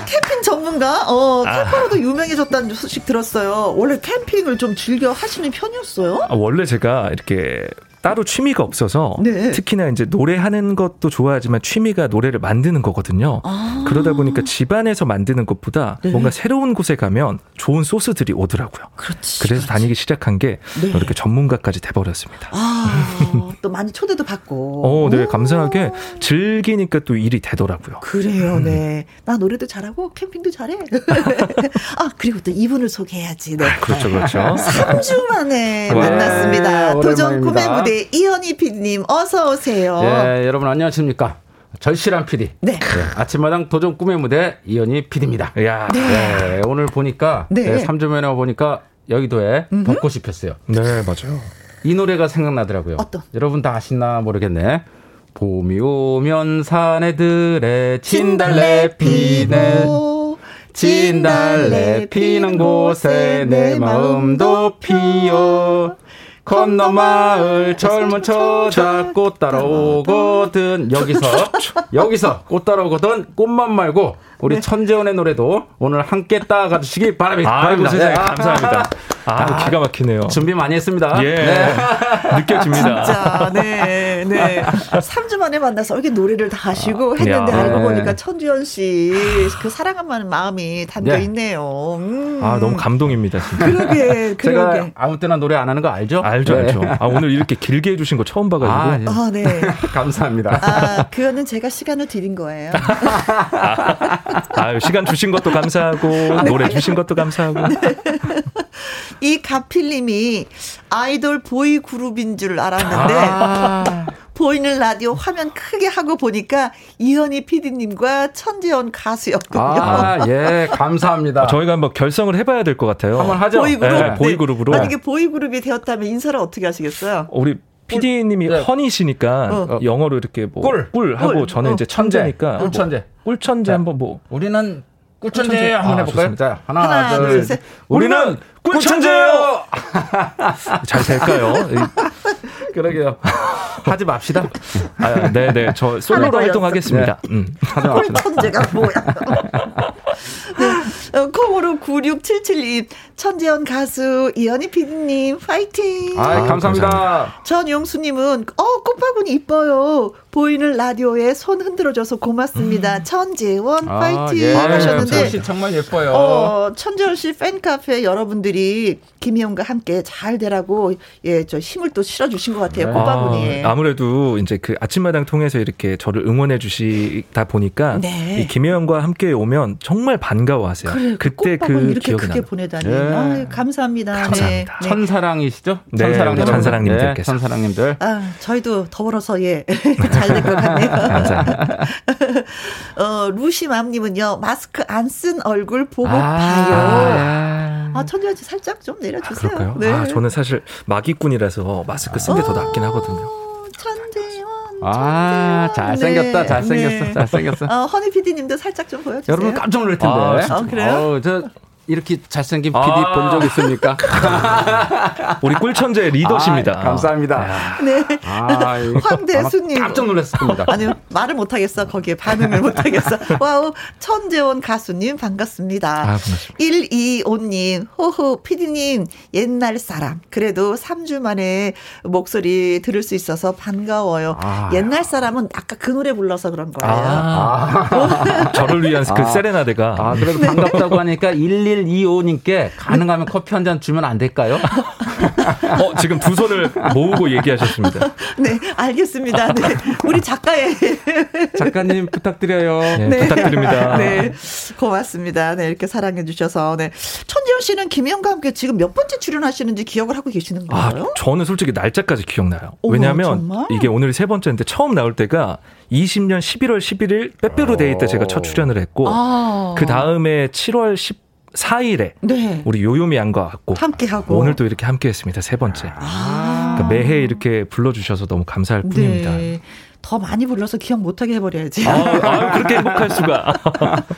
캠핑 전문가, 어, 캠퍼로도 아. 유명해졌다는 소식 들었어요. 원래 캠핑을 좀 즐겨 하시는 편이었어요? 아, 원래 제가 이렇게 따로 취미가 없어서 네. 특히나 이제 노래하는 것도 좋아하지만 취미가 노래를 만드는 거거든요. 아. 그러다 보니까 집안에서 만드는 것보다 네. 뭔가 새로운 곳에 가면 좋은 소스들이 오더라고요. 그렇지, 그래서 그렇지. 다니기 시작한 게 네. 이렇게 전문가까지 돼버렸습니다. 아, 또 많이 초대도 받고. 어, 네, 감사하게 즐기니까 또 일이 되더라고요. 그래요, 음. 네. 나 노래도 잘하고 캠핑도 잘해. 아, 그리고 또 이분을 소개해야지. 네. 그렇죠, 그렇죠. 삼 주 만에 와, 만났습니다. 오랜만입니다. 도전 꿈의 무대 이현희 피디님 어서 오세요. 예, 여러분 안녕하십니까. 절실한 피디. 네. 네. 아침마당 도전 꿈의 무대 이현희 피디입니다. 이야. 네. 네. 오늘 보니까 네. 네. 삼 주면에 보니까 여의도에 음흠. 벚꽃이 폈어요. 네, 맞아요. 이 노래가 생각나더라고요. 어떤? 여러분 다 아시나 모르겠네. 봄이 오면 산에들의 진달래 피네. 진달래 피는 곳에 내 마음도 피어. 건너 마을 젊은 처자 꽃 따라오거든. 여기서 여기서 꽃 따라오거든 꽃만 말고 우리 네. 천재원의 노래도 오늘 함께 따가 주시기 바랍니다. 아, 바랍니다. 네, 감사합니다. 아, 아, 기가 막히네요. 준비 많이 했습니다. 예. 네. 느껴집니다. 진짜. 네. 네. 삼 주 만에 만나서 이렇게 노래를 다 하시고 했는데 야, 알고 네. 보니까 천재원 씨 그 사랑하는 마음이 담겨 네. 있네요. 음. 아, 너무 감동입니다. 진짜. 그러게. 그러게. 제가 아무 때나 노래 안 하는 거 알죠? 알죠, 알죠. 네. 아, 오늘 이렇게 길게 해주신 거 처음 봐가지고. 아, 네. 아, 네. 감사합니다. 아, 그거는 제가 시간을 드린 거예요. 아, 시간 주신 것도 감사하고, 네. 노래 주신 것도 감사하고. 네. 이 가필님이 아이돌 보이 그룹인 줄 알았는데. 아. 보이는 라디오 화면 크게 하고 보니까 이현희 피디님과 천재원 가수였군요. 아, 예, 감사합니다. 아, 저희가 한번 결성을 해봐야 될 것 같아요. 한번 하죠. 보이그룹. 네, 네. 보이그룹으로. 만약에 보이그룹이 되었다면 인사를 어떻게 하시겠어요? 우리 피디님이 네. 허니시니까 어. 영어로 이렇게 뭐 꿀, 꿀 하고 꿀. 저는 어. 이제 천재니까 꿀천재. 뭐 꿀천재 한번 뭐. 우리는 꿀천재 한번 해볼까요? 자, 하나, 하나 둘, 둘, 셋. 우리는 꿀천재예요. 잘 될까요? 그러게요. 하지 맙시다. 아, 네네. 저 솔로로 활동하겠습니다. 네. 음. 하지 맙시다. 천재가 뭐야. 네. 콩으로 구육칠칠이 천재원 가수 이현희 피디님 파이팅. 아, 감사합니다. 감사합니다. 전용수님은 어 꽃바구니 이뻐요. 보이는 라디오에 손 흔들어줘서 고맙습니다. 음. 천재원 아, 파이팅 예. 하셨는데 천재원 씨 정말 예뻐요. 어, 천재원 씨 팬카페 여러분들이 김혜영과 함께 잘 되라고 예, 저 힘을 또 실어주신 것 같아요. 네. 꽃바구니에. 아, 아무래도 이제 그 아침마당 통해서 이렇게 저를 응원해 주시다 보니까 네. 이 김혜영과 함께 오면 정말 반가워하세요. 그래, 그때 그 이렇게 기억이 크게 보내다니. 네. 아유, 감사합니다. 감사합니다. 네. 천사랑이시죠? 네, 천사랑님. 천사랑님들께서. 네, 천사랑님들. 아, 저희도 더불어서 예. 잘 될 것 같네요. 감사합니다. 어, 루시맘님은요. 마스크 안 쓴 얼굴 보고 아, 봐요. 아, 천재원 씨 살짝 좀 내려주세요. 아, 그럴까요? 네. 아, 저는 사실 마기꾼이라서 마스크 쓴 게 더 낫긴 하거든요. 천재원. 아, 잘 생겼다, 네. 잘 생겼어, 네. 잘 생겼어. 어, 허니 피디님도 살짝 좀 보여주세요. 여러분 깜짝 놀랄 텐데. 아, 아, 그래요? 어, 저 이렇게 잘생긴 피디 아. 본 적 있습니까? 우리 꿀천재의 리더십니다. 아, 감사합니다. 아. 네. 아, 황대수님 깜짝 놀랐을 겁니다. 아니요, 말을 못하겠어. 거기에 반응을 못하겠어. 와우, 천재원 가수님 반갑습니다. 아, 반갑습니다. 일이오님 호호 피디님 옛날 사람. 그래도 삼 주 만에 목소리 들을 수 있어서 반가워요. 아. 옛날 사람은 아까 그 노래 불러서 그런 거예요. 아. 아. 저를 위한 그 아. 세레나데가. 아, 그래도 네. 반갑다고 하니까 일이 일이오님께 가능하면 커피 한 잔 주면 안 될까요? 어, 지금 두 손을 모으고 얘기하셨습니다. 네, 알겠습니다. 네, 우리 작가의 작가님 부탁드려요. 네, 네. 부탁드립니다. 네, 고맙습니다. 네, 이렇게 사랑해 주셔서. 네, 천재원 씨는 김혜영과 함께 지금 몇 번째 출연하시는지 기억을 하고 계시는 거예요? 아, 저는 솔직히 날짜까지 기억나요. 오, 왜냐하면 정말? 이게 오늘이 세 번째인데 처음 나올 때가 이십년 십일월 십일일 빼빼로데이 때 제가 첫 출연을 했고 아. 그 다음에 칠월 십사일에 네. 우리 요요미 양과 왔고 함께하고 오늘 또 이렇게 함께했습니다. 세 번째. 아. 그러니까 매해 이렇게 불러주셔서 너무 감사할 네. 뿐입니다. 더 많이 불러서 기억 못하게 해버려야지. 아, 아, 그렇게 행복할 수가.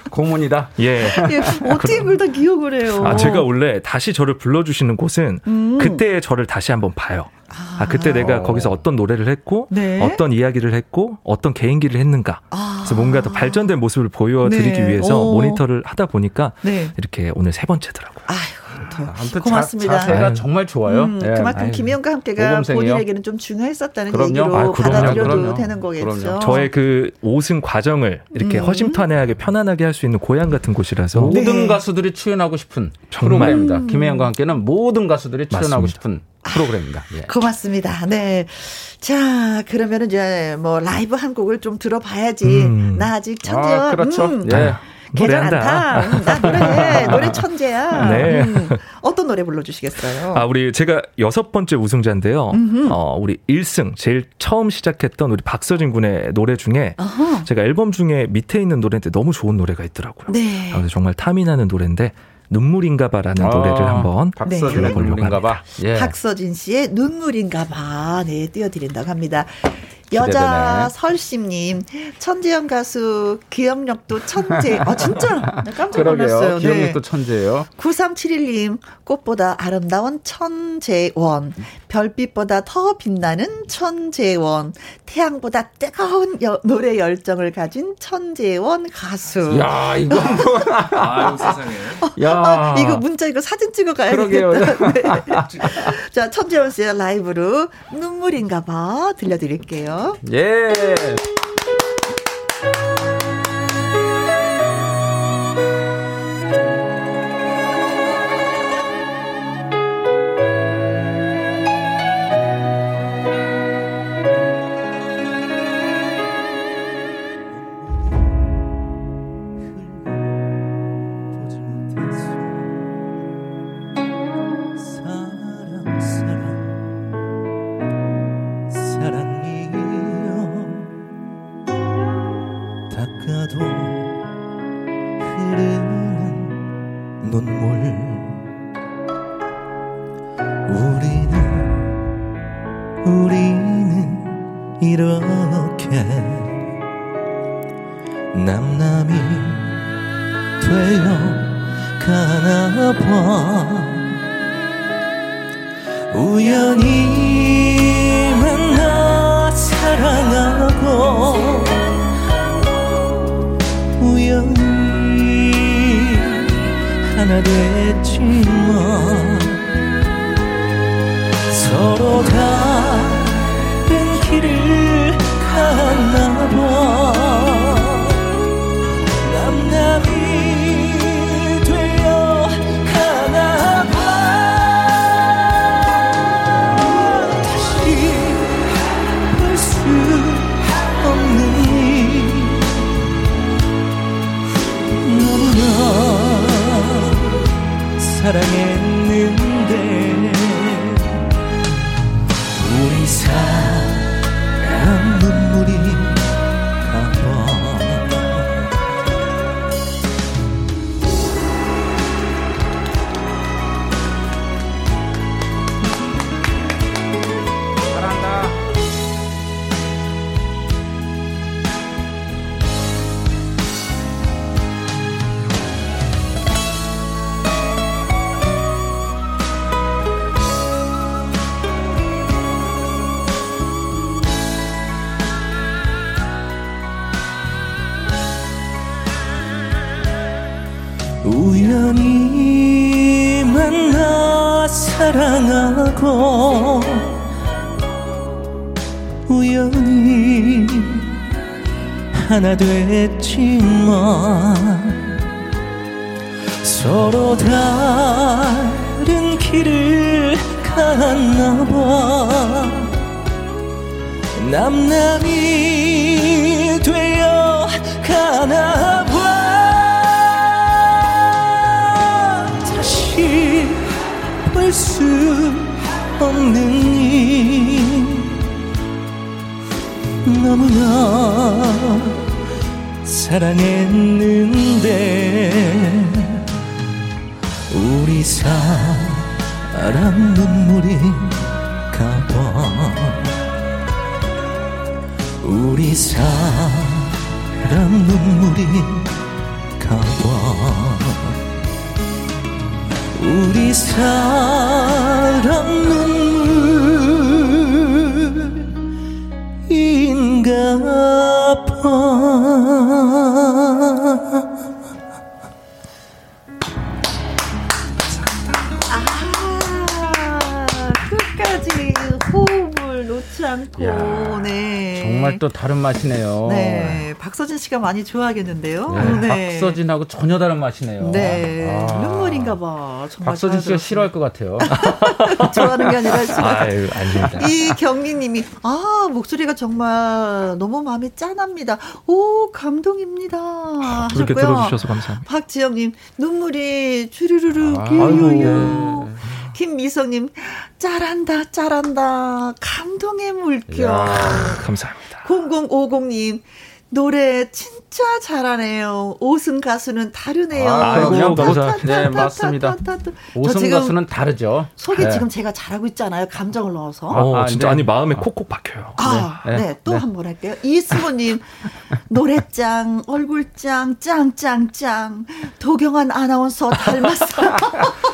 고문이다. 예. 예. 어떻게 그걸 다 기억을 해요. 아, 제가 원래 다시 저를 불러주시는 곳은 음. 그때의 저를 다시 한번 봐요. 아, 아 그때 내가 거기서 어떤 노래를 했고 네? 어떤 이야기를 했고 어떤 개인기를 했는가. 아. 그래서 뭔가 더 발전된 모습을 보여드리기 네. 위해서 오. 모니터를 하다 보니까 네. 이렇게 오늘 세 번째더라고요. 아이고. 아무튼 고맙습니다. 자세가 정말 좋아요. 음, 예. 그만큼 김혜영과 함께가 본인에게는 좀 중요했었다는 그럼요. 얘기로 아, 받아들여도 그럼요. 되는 거겠죠. 그럼요. 저의 그 오승 과정을 이렇게 음. 허심탄회하게 편안하게 할 수 있는 고향 같은 곳이라서 모든 네. 가수들이 출연하고 싶은 정말. 프로그램입니다. 음. 김혜영과 함께는 모든 가수들이 출연하고 맞습니다. 싶은 프로그램입니다. 예. 고맙습니다. 네. 자, 그러면 이제 뭐 라이브 한 곡을 좀 들어봐야지. 음. 나 아직 천재원. 아, 그렇죠. 음. 예. 계절 안타. 나 노래 노래 천재야. 네. 음. 어떤 노래 불러주시겠어요? 아 우리 제가 여섯 번째 우승자인데요. 음흠. 어 우리 일 승 제일 처음 시작했던 우리 박서진 군의 노래 중에 어허. 제가 앨범 중에 밑에 있는 노래인데 너무 좋은 노래가 있더라고요. 네. 아, 정말 탐이 나는 노래인데. 눈물인가봐라는 아, 노래를 한번 불러보려고 네. 합니다. 예. 박서진 씨의 눈물인가봐 네 띄워드린다고 합니다. 여자 설심님 천재연 가수 기억력도 천재. 아 진짜 깜짝 놀랐어요. 기억력도 네. 천재예요. 구삼칠일 님 꽃보다 아름다운 천재원 별빛보다 더 빛나는 천재원 태양보다 뜨거운 여, 노래 열정을 가진 천재원 가수. 야 이거 아유 세상에. 야 아, 이거 문자 이거 사진 찍어가야겠다. 네. 자 천재원 씨의 라이브로 눈물인가봐 들려드릴게요. 예. 우연히만 나 사랑하고 우연히 하나 됐지만 서로 다른 길을 갔나봐 남남이 되어 가나 볼 수 없는 일 너무나 사랑했는데 우리 사랑 눈물인가봐 우리 사랑 눈물인가봐 우리 사랑 눈물인가 봐 않고. 이야, 네. 정말 또 다른 맛이네요. 네, 박서진 씨가 많이 좋아하겠는데요. 네, 네. 박서진하고 전혀 다른 맛이네요. 네, 아. 눈물인가 봐. 정말 박서진 씨가 싫어할 것 같아요. 좋아하는 게 아니라 싫어. 아유, 아닙니다. 이 경리님이 아 목소리가 정말 너무 마음에 짠합니다. 오 감동입니다. 아, 그렇게 하셨고요. 들어주셔서 감사합니다. 박지영님 눈물이 주르르르 기어요. 김미성님 잘한다 잘한다 감동의 물결. 이야, 감사합니다. 공공오공님 노래 진짜 잘하네요. 오승 가수는 다르네요. 아, 그냥 너무 네 맞습니다. 오승 가수는 다르죠. 속에 네. 지금 제가 잘하고 있잖아요. 감정을 넣어서. 아, 아 진짜 네. 아니 마음에 콕콕 박혀요. 아, 네, 네. 네. 또 한 번 네. 할게요. 이수모님 노래짱, 얼굴짱, 짱짱짱. 도경환 아나운서 닮았어요.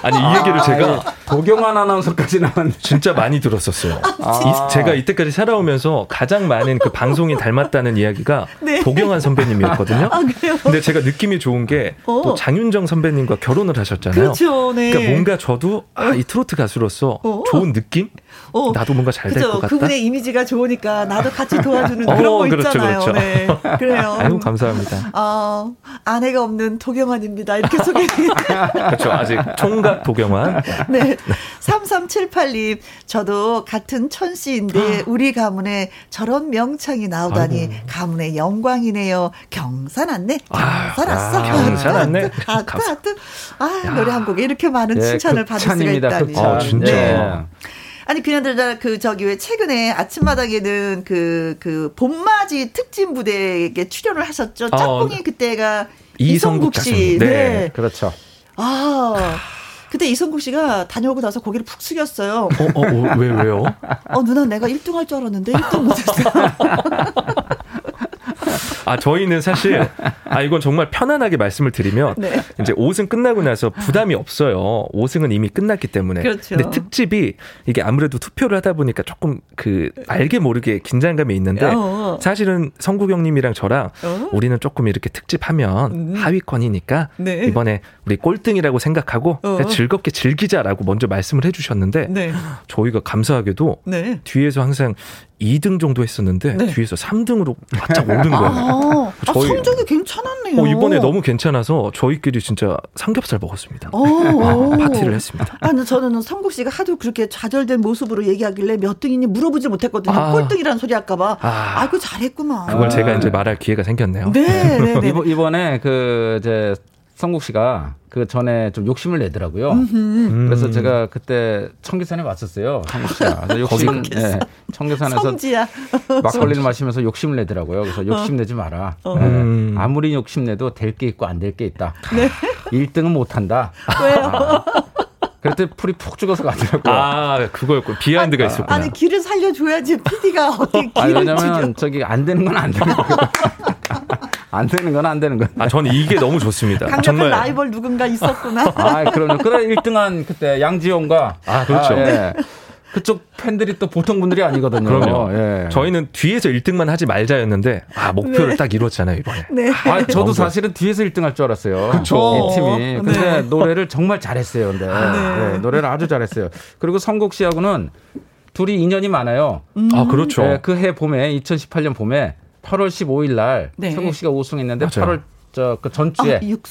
아니 이 얘기를 제가 아, 예. 도경환 아나운서까지 나왔는데 진짜 많이 들었었어요. 아, 진짜? 이, 제가 이때까지 살아오면서 가장 많은 그 방송인 닮았다는 이야기가. 네. 도경환 선배님이었거든요. 아, 그래요? 근데 제가 느낌이 좋은 게 또 장윤정 선배님과 결혼을 하셨잖아요. 그렇죠, 네. 그러니까 뭔가 저도 아, 이 트로트 가수로서 어. 좋은 느낌? 어. 나도 뭔가 잘 될 것 같다. 그분의 이미지가 좋으니까 나도 같이 도와주는 어, 그런 거 그렇죠, 있잖아요. 그렇죠. 네. 그래요. 아유, 감사합니다. 어, 아내가 없는 도경환입니다. 이렇게 소개해 그렇죠. 아직 총각 도경환. 네. 삼삼칠팔 님 저도 같은 천씨인데 우리 가문에 저런 명창이 나오다니 아이고. 가문의 영광이네요. 경사났네. 경사났어. 아, 경사났네. 아, 아, 노래 한 곡에 이렇게 많은 네, 칭찬을 받을 수가 있다니. 아, 진짜. 네. 아니 그녀들 그 저기 왜 최근에 아침마당에는 그 그 봄맞이 특집 무대에 출연을 하셨죠. 짝꿍이 어, 그때가 이성국 씨. 네. 네. 그렇죠. 아. 그때 이성국 씨가 다녀오고 나서 고개를 푹 숙였어요. 어, 어, 어 왜, 왜요? 어, 누나 내가 일 등 할 줄 알았는데 일 등 못했어. 아, 저희는 사실, 아, 이건 정말 편안하게 말씀을 드리면, 네. 이제 오 승 끝나고 나서 부담이 없어요. 오 승은 이미 끝났기 때문에. 그렇죠. 근데 특집이 이게 아무래도 투표를 하다 보니까 조금 그, 알게 모르게 긴장감이 있는데, 어어. 사실은 성국영님이랑 저랑 어어. 우리는 조금 이렇게 특집하면 음. 하위권이니까, 네. 이번에 우리 꼴등이라고 생각하고 즐겁게 즐기자라고 먼저 말씀을 해주셨는데, 네. 저희가 감사하게도 네. 뒤에서 항상 이 등 정도 했었는데 네. 뒤에서 삼 등으로 바짝 오른 거예요. 아, 저희, 아, 성적이 괜찮았네요. 어, 이번에 너무 괜찮아서 저희끼리 진짜 삼겹살 먹었습니다. 아, 파티를 했습니다. 아, 근데 저는 성국 씨가 하도 그렇게 좌절된 모습으로 얘기하길래 몇 등이니 물어보지 못했거든요. 아, 꼴등이라는 소리 할까봐. 아, 아이고 잘했구만. 그걸 제가 이제 말할 기회가 생겼네요. 네, 네, 네. 이번에 그 이제 성국 씨가 그 전에 좀 욕심을 내더라고요. 음흠. 그래서 제가 그때 청계산에 왔었어요. 청계산. 욕심, 청계산. 네, 청계산에서 성지야. 막걸리를 마시면서 욕심을 내더라고요. 그래서 욕심 내지 마라. 어. 네, 음. 아무리 욕심 내도 될 게 있고 안 될 게 있다. 네. 일 등은 못한다. 왜요? 그랬더니 풀이 푹 죽어서 가더라고요. 아, 그거였고 비하인드가 있었구나. 아니, 길을 살려줘야지 피디가 어떻게 길을 아니, 왜냐면 죽여. 저기 안 되는 건 안 되는 거예요. 안 되는 건 안 되는 건. 아, 저는 이게 너무 좋습니다. 강력한 정말. 라이벌 누군가 있었구나. 아, 그럼요. 그래 일 등한 그때 양지원과 아, 그렇죠. 아, 예. 그쪽 팬들이 또 보통 분들이 아니거든요. 그럼요. 예. 저희는 뒤에서 일 등만 하지 말자였는데 아, 목표를 네. 딱 이뤘잖아요, 이번에. 네. 아, 저도 사실은 뒤에서 일 등 할 줄 알았어요. 그렇죠. 이 팀이. 근데 네. 노래를 정말 잘했어요. 근데. 네. 네, 노래를 아주 잘했어요. 그리고 성국 씨하고는 둘이 인연이 많아요. 음. 아, 그렇죠. 네, 그 해 봄에 이천십팔 년 봄에 팔월 십오일 날 네. 성국 씨가 우승했는데 맞아요. 팔월 저 그 전주에 아, 육...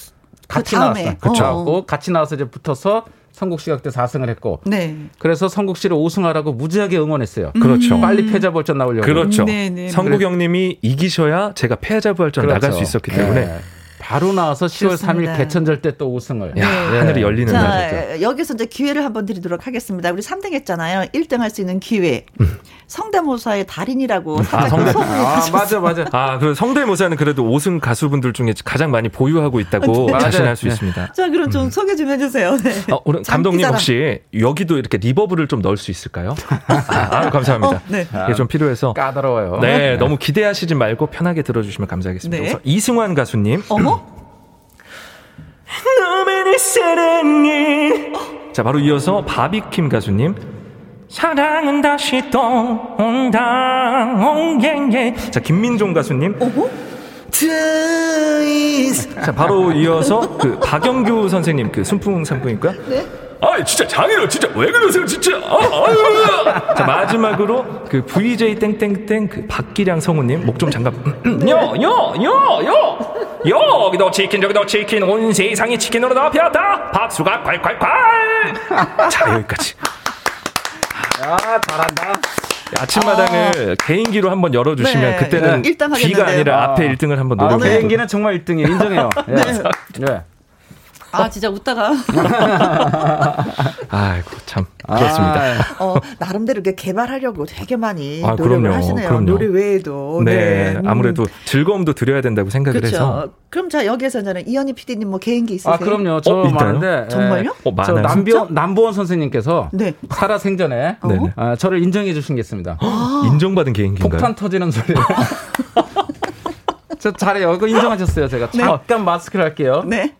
같이 그 나왔어요. 그렇죠. 같이 나와서 이제 붙어서 성국 씨가 그때 사 승을 했고. 네. 그래서 성국 씨를 우승하라고 무지하게 응원했어요. 그렇죠. 음. 빨리 패자부활전 나오려고. 그렇죠. 음. 성국 형님이 이기셔야 제가 패자부활전 그렇죠. 나갈 수 있었기 때문에. 네. 바로 나와서 시월 삼일 개천절 때 또 우승을. 야, 네. 하늘이 열리는 날이죠. 여기서 이제 기회를 한번 드리도록 하겠습니다. 우리 삼 등 했잖아요. 일 등 할 수 있는 기회. 음. 성대모사의 달인이라고. 아, 성대... 아 맞아 맞아. 아, 그 성대모사는 그래도 오승 가수분들 중에 가장 많이 보유하고 있다고 네. 자신할 수 네. 있습니다. 자, 그럼 좀 음. 소개 좀 해주세요. 네. 어, 오늘 감독님 혹시 여기도 이렇게 리버브를 좀 넣을 수 있을까요? 아, 감사합니다. 어, 네. 이게 좀 필요해서. 까다로워요. 네, 네, 너무 기대하시지 말고 편하게 들어주시면 감사하겠습니다. 네. 이승환 가수님. 어머? 너만 내 사랑해. 자, 바로 이어서 바비킴 가수님. 사랑은 다시 또 온다. 옹갱예. 자, 김민종 가수님. 오호? 자, 바로 이어서 그 박영규 선생님 그 순풍 산부인과. 네. 아, 진짜 장인어 진짜 왜 그러세요 진짜. 아, 아유. 자, 마지막으로 그 브이제이 땡땡땡 그 박기량 성우님 목 좀 잠깐. 요요요요 여기도 치킨 저기도 치킨 온 세상이 치킨으로 덮였다. 박수가 콸콸콸. 자, 여기까지. 야, 잘한다. 아침마당을 아~ 개인기로 한번 열어주시면 네, 그때는 네. 귀가 아니라 아. 앞에 일 등을 한번 노려보도록. 아, 개인기는 정말 일 등이에요. 인정해요. 네. 네. 네. 아, 진짜 웃다가. 아이고, 참. 그렇습니다. 아, 어, 나름대로 이렇게 개발하려고 되게 많이 아, 노력을 그럼요, 하시네요. 그럼요. 노래 외에도. 네. 네. 음. 아무래도 즐거움도 드려야 된다고 생각을 그쵸. 해서. 그럼 자, 여기에서 저는 이현희 피디님 뭐 개인기 있으세요? 아, 그럼요. 저 어, 많은데. 정말요? 어, 많아요. 저 남비원, 남보원 선생님께서 네. 살아생전에 어? 아, 저를 인정해 주신 게 있습니다. 아. 인정받은 개인기인가요? 폭탄 터지는 소리. 저 잘해요. 이거 인정하셨어요. 제가 네. 잠깐 마스크를 할게요. 네.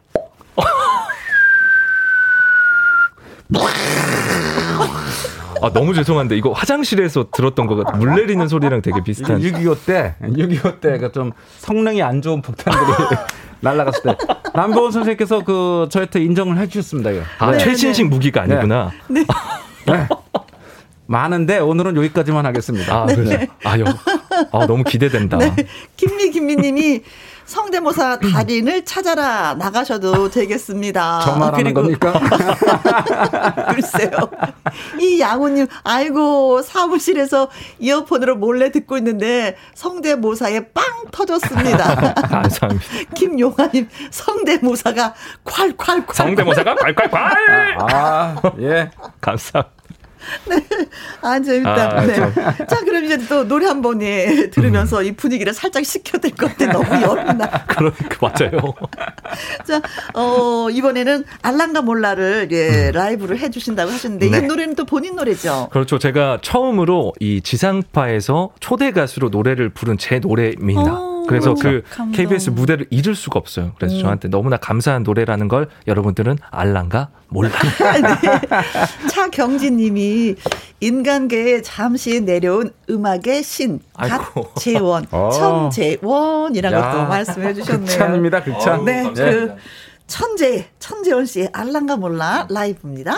아, 너무 죄송한데 이거 화장실에서 들었던 거 같아. 물 내리는 소리랑 되게 비슷한. 육이오 때, 육이오 때가 좀 성능이 안 좋은 폭탄들이 날아갔을 때 남보원 선생님께서 그 저한테 인정을 해주셨습니다. 이거. 아, 네, 최신식 네. 무기가 아니구나. 네. 네. 많은데 오늘은 여기까지만 하겠습니다. 아, 네. 그래. 아유, 아, 너무 기대된다. 네. 김미 김미님이 성대모사 달인을 찾아라 나가셔도 되겠습니다. 저만 하는 겁니까? 글쎄요. 이 양호님 아이고 사무실에서 이어폰으로 몰래 듣고 있는데 성대모사에 빵 터졌습니다. 감사합니다. 김용아님 성대모사가 콸콸콸. 성대모사가 콸콸콸. 아, 예. 감사합니다. 네. 아, 재밌다. 아, 네. 저... 자, 그럼 이제 또 노래 한 번에 예, 들으면서 음. 이 분위기를 살짝 식혀댈 것 같아. 너무 열나. 그러니까, 맞아요. 자, 어, 이번에는 알랑가 몰라를 예, 음. 라이브를 해주신다고 하셨는데, 네. 이 노래는 또 본인 노래죠? 그렇죠. 제가 처음으로 이 지상파에서 초대 가수로 노래를 부른 제 노래입니다. 어. 그래서 그 감동. 케이비에스 무대를 잊을 수가 없어요. 그래서 음. 저한테 너무나 감사한 노래라는 걸 여러분들은 알랑가 몰라. 네. 차경진님이 인간계에 잠시 내려온 음악의 신 갓재원 천재원이라고 또 말씀해 주셨네요. 극찬입니다. 극찬. 네, 네. 그 천재 천재원 씨의 알랑가 몰라 라이브입니다.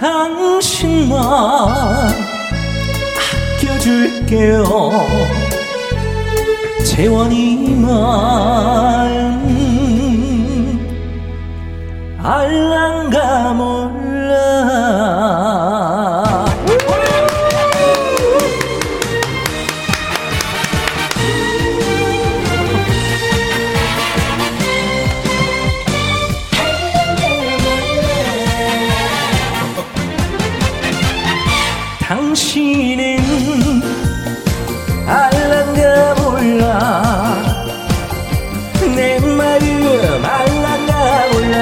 당신만 아껴줄게요. 재원이만 알랑가 몰라. 당신은 알랑가 몰라. 내 마음 알랑가 몰라.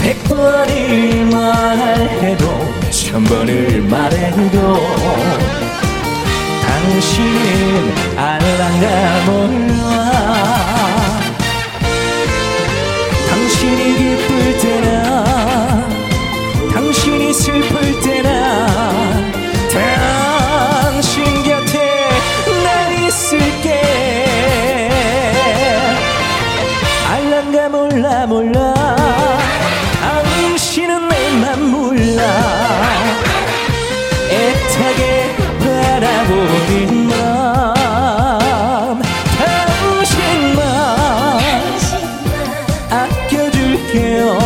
백 번을 말해도 천 번을 말해도 당신은 알랑가 몰라. 당신이 기쁠 때나 당신이 슬플 때나 당신 곁에 난 있을게. 알랑가 몰라 몰라. 당신은 내 맘 몰라. 애타게 바라보는 맘 당신만 아껴줄게요.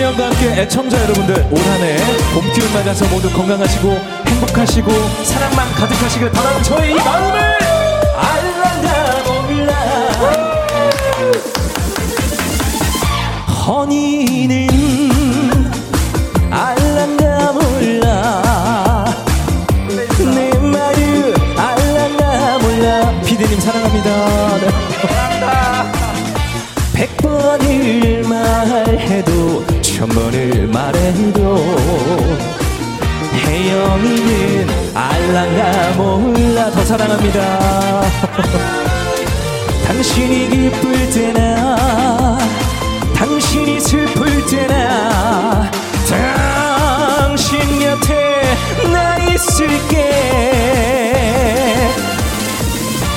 김혜영과 함께 애청자 여러분들 올 한 해 봄기운 맞아서 모두 건강하시고 행복하시고 사랑만 가득하시길 바라는 저의 이 마음을 알랑가 몰라. 허니는 알랑가 몰라. 내 말은 알랑가 몰라. 피디님 사랑합니다. 네. 사랑합니다. 백 번을 말해도 천 번을 말해도 혜영이는 알랑가 몰라. 더 사랑합니다. 당신이 기쁠 때나 당신이 슬플 때나 당신 곁에 나 있을게.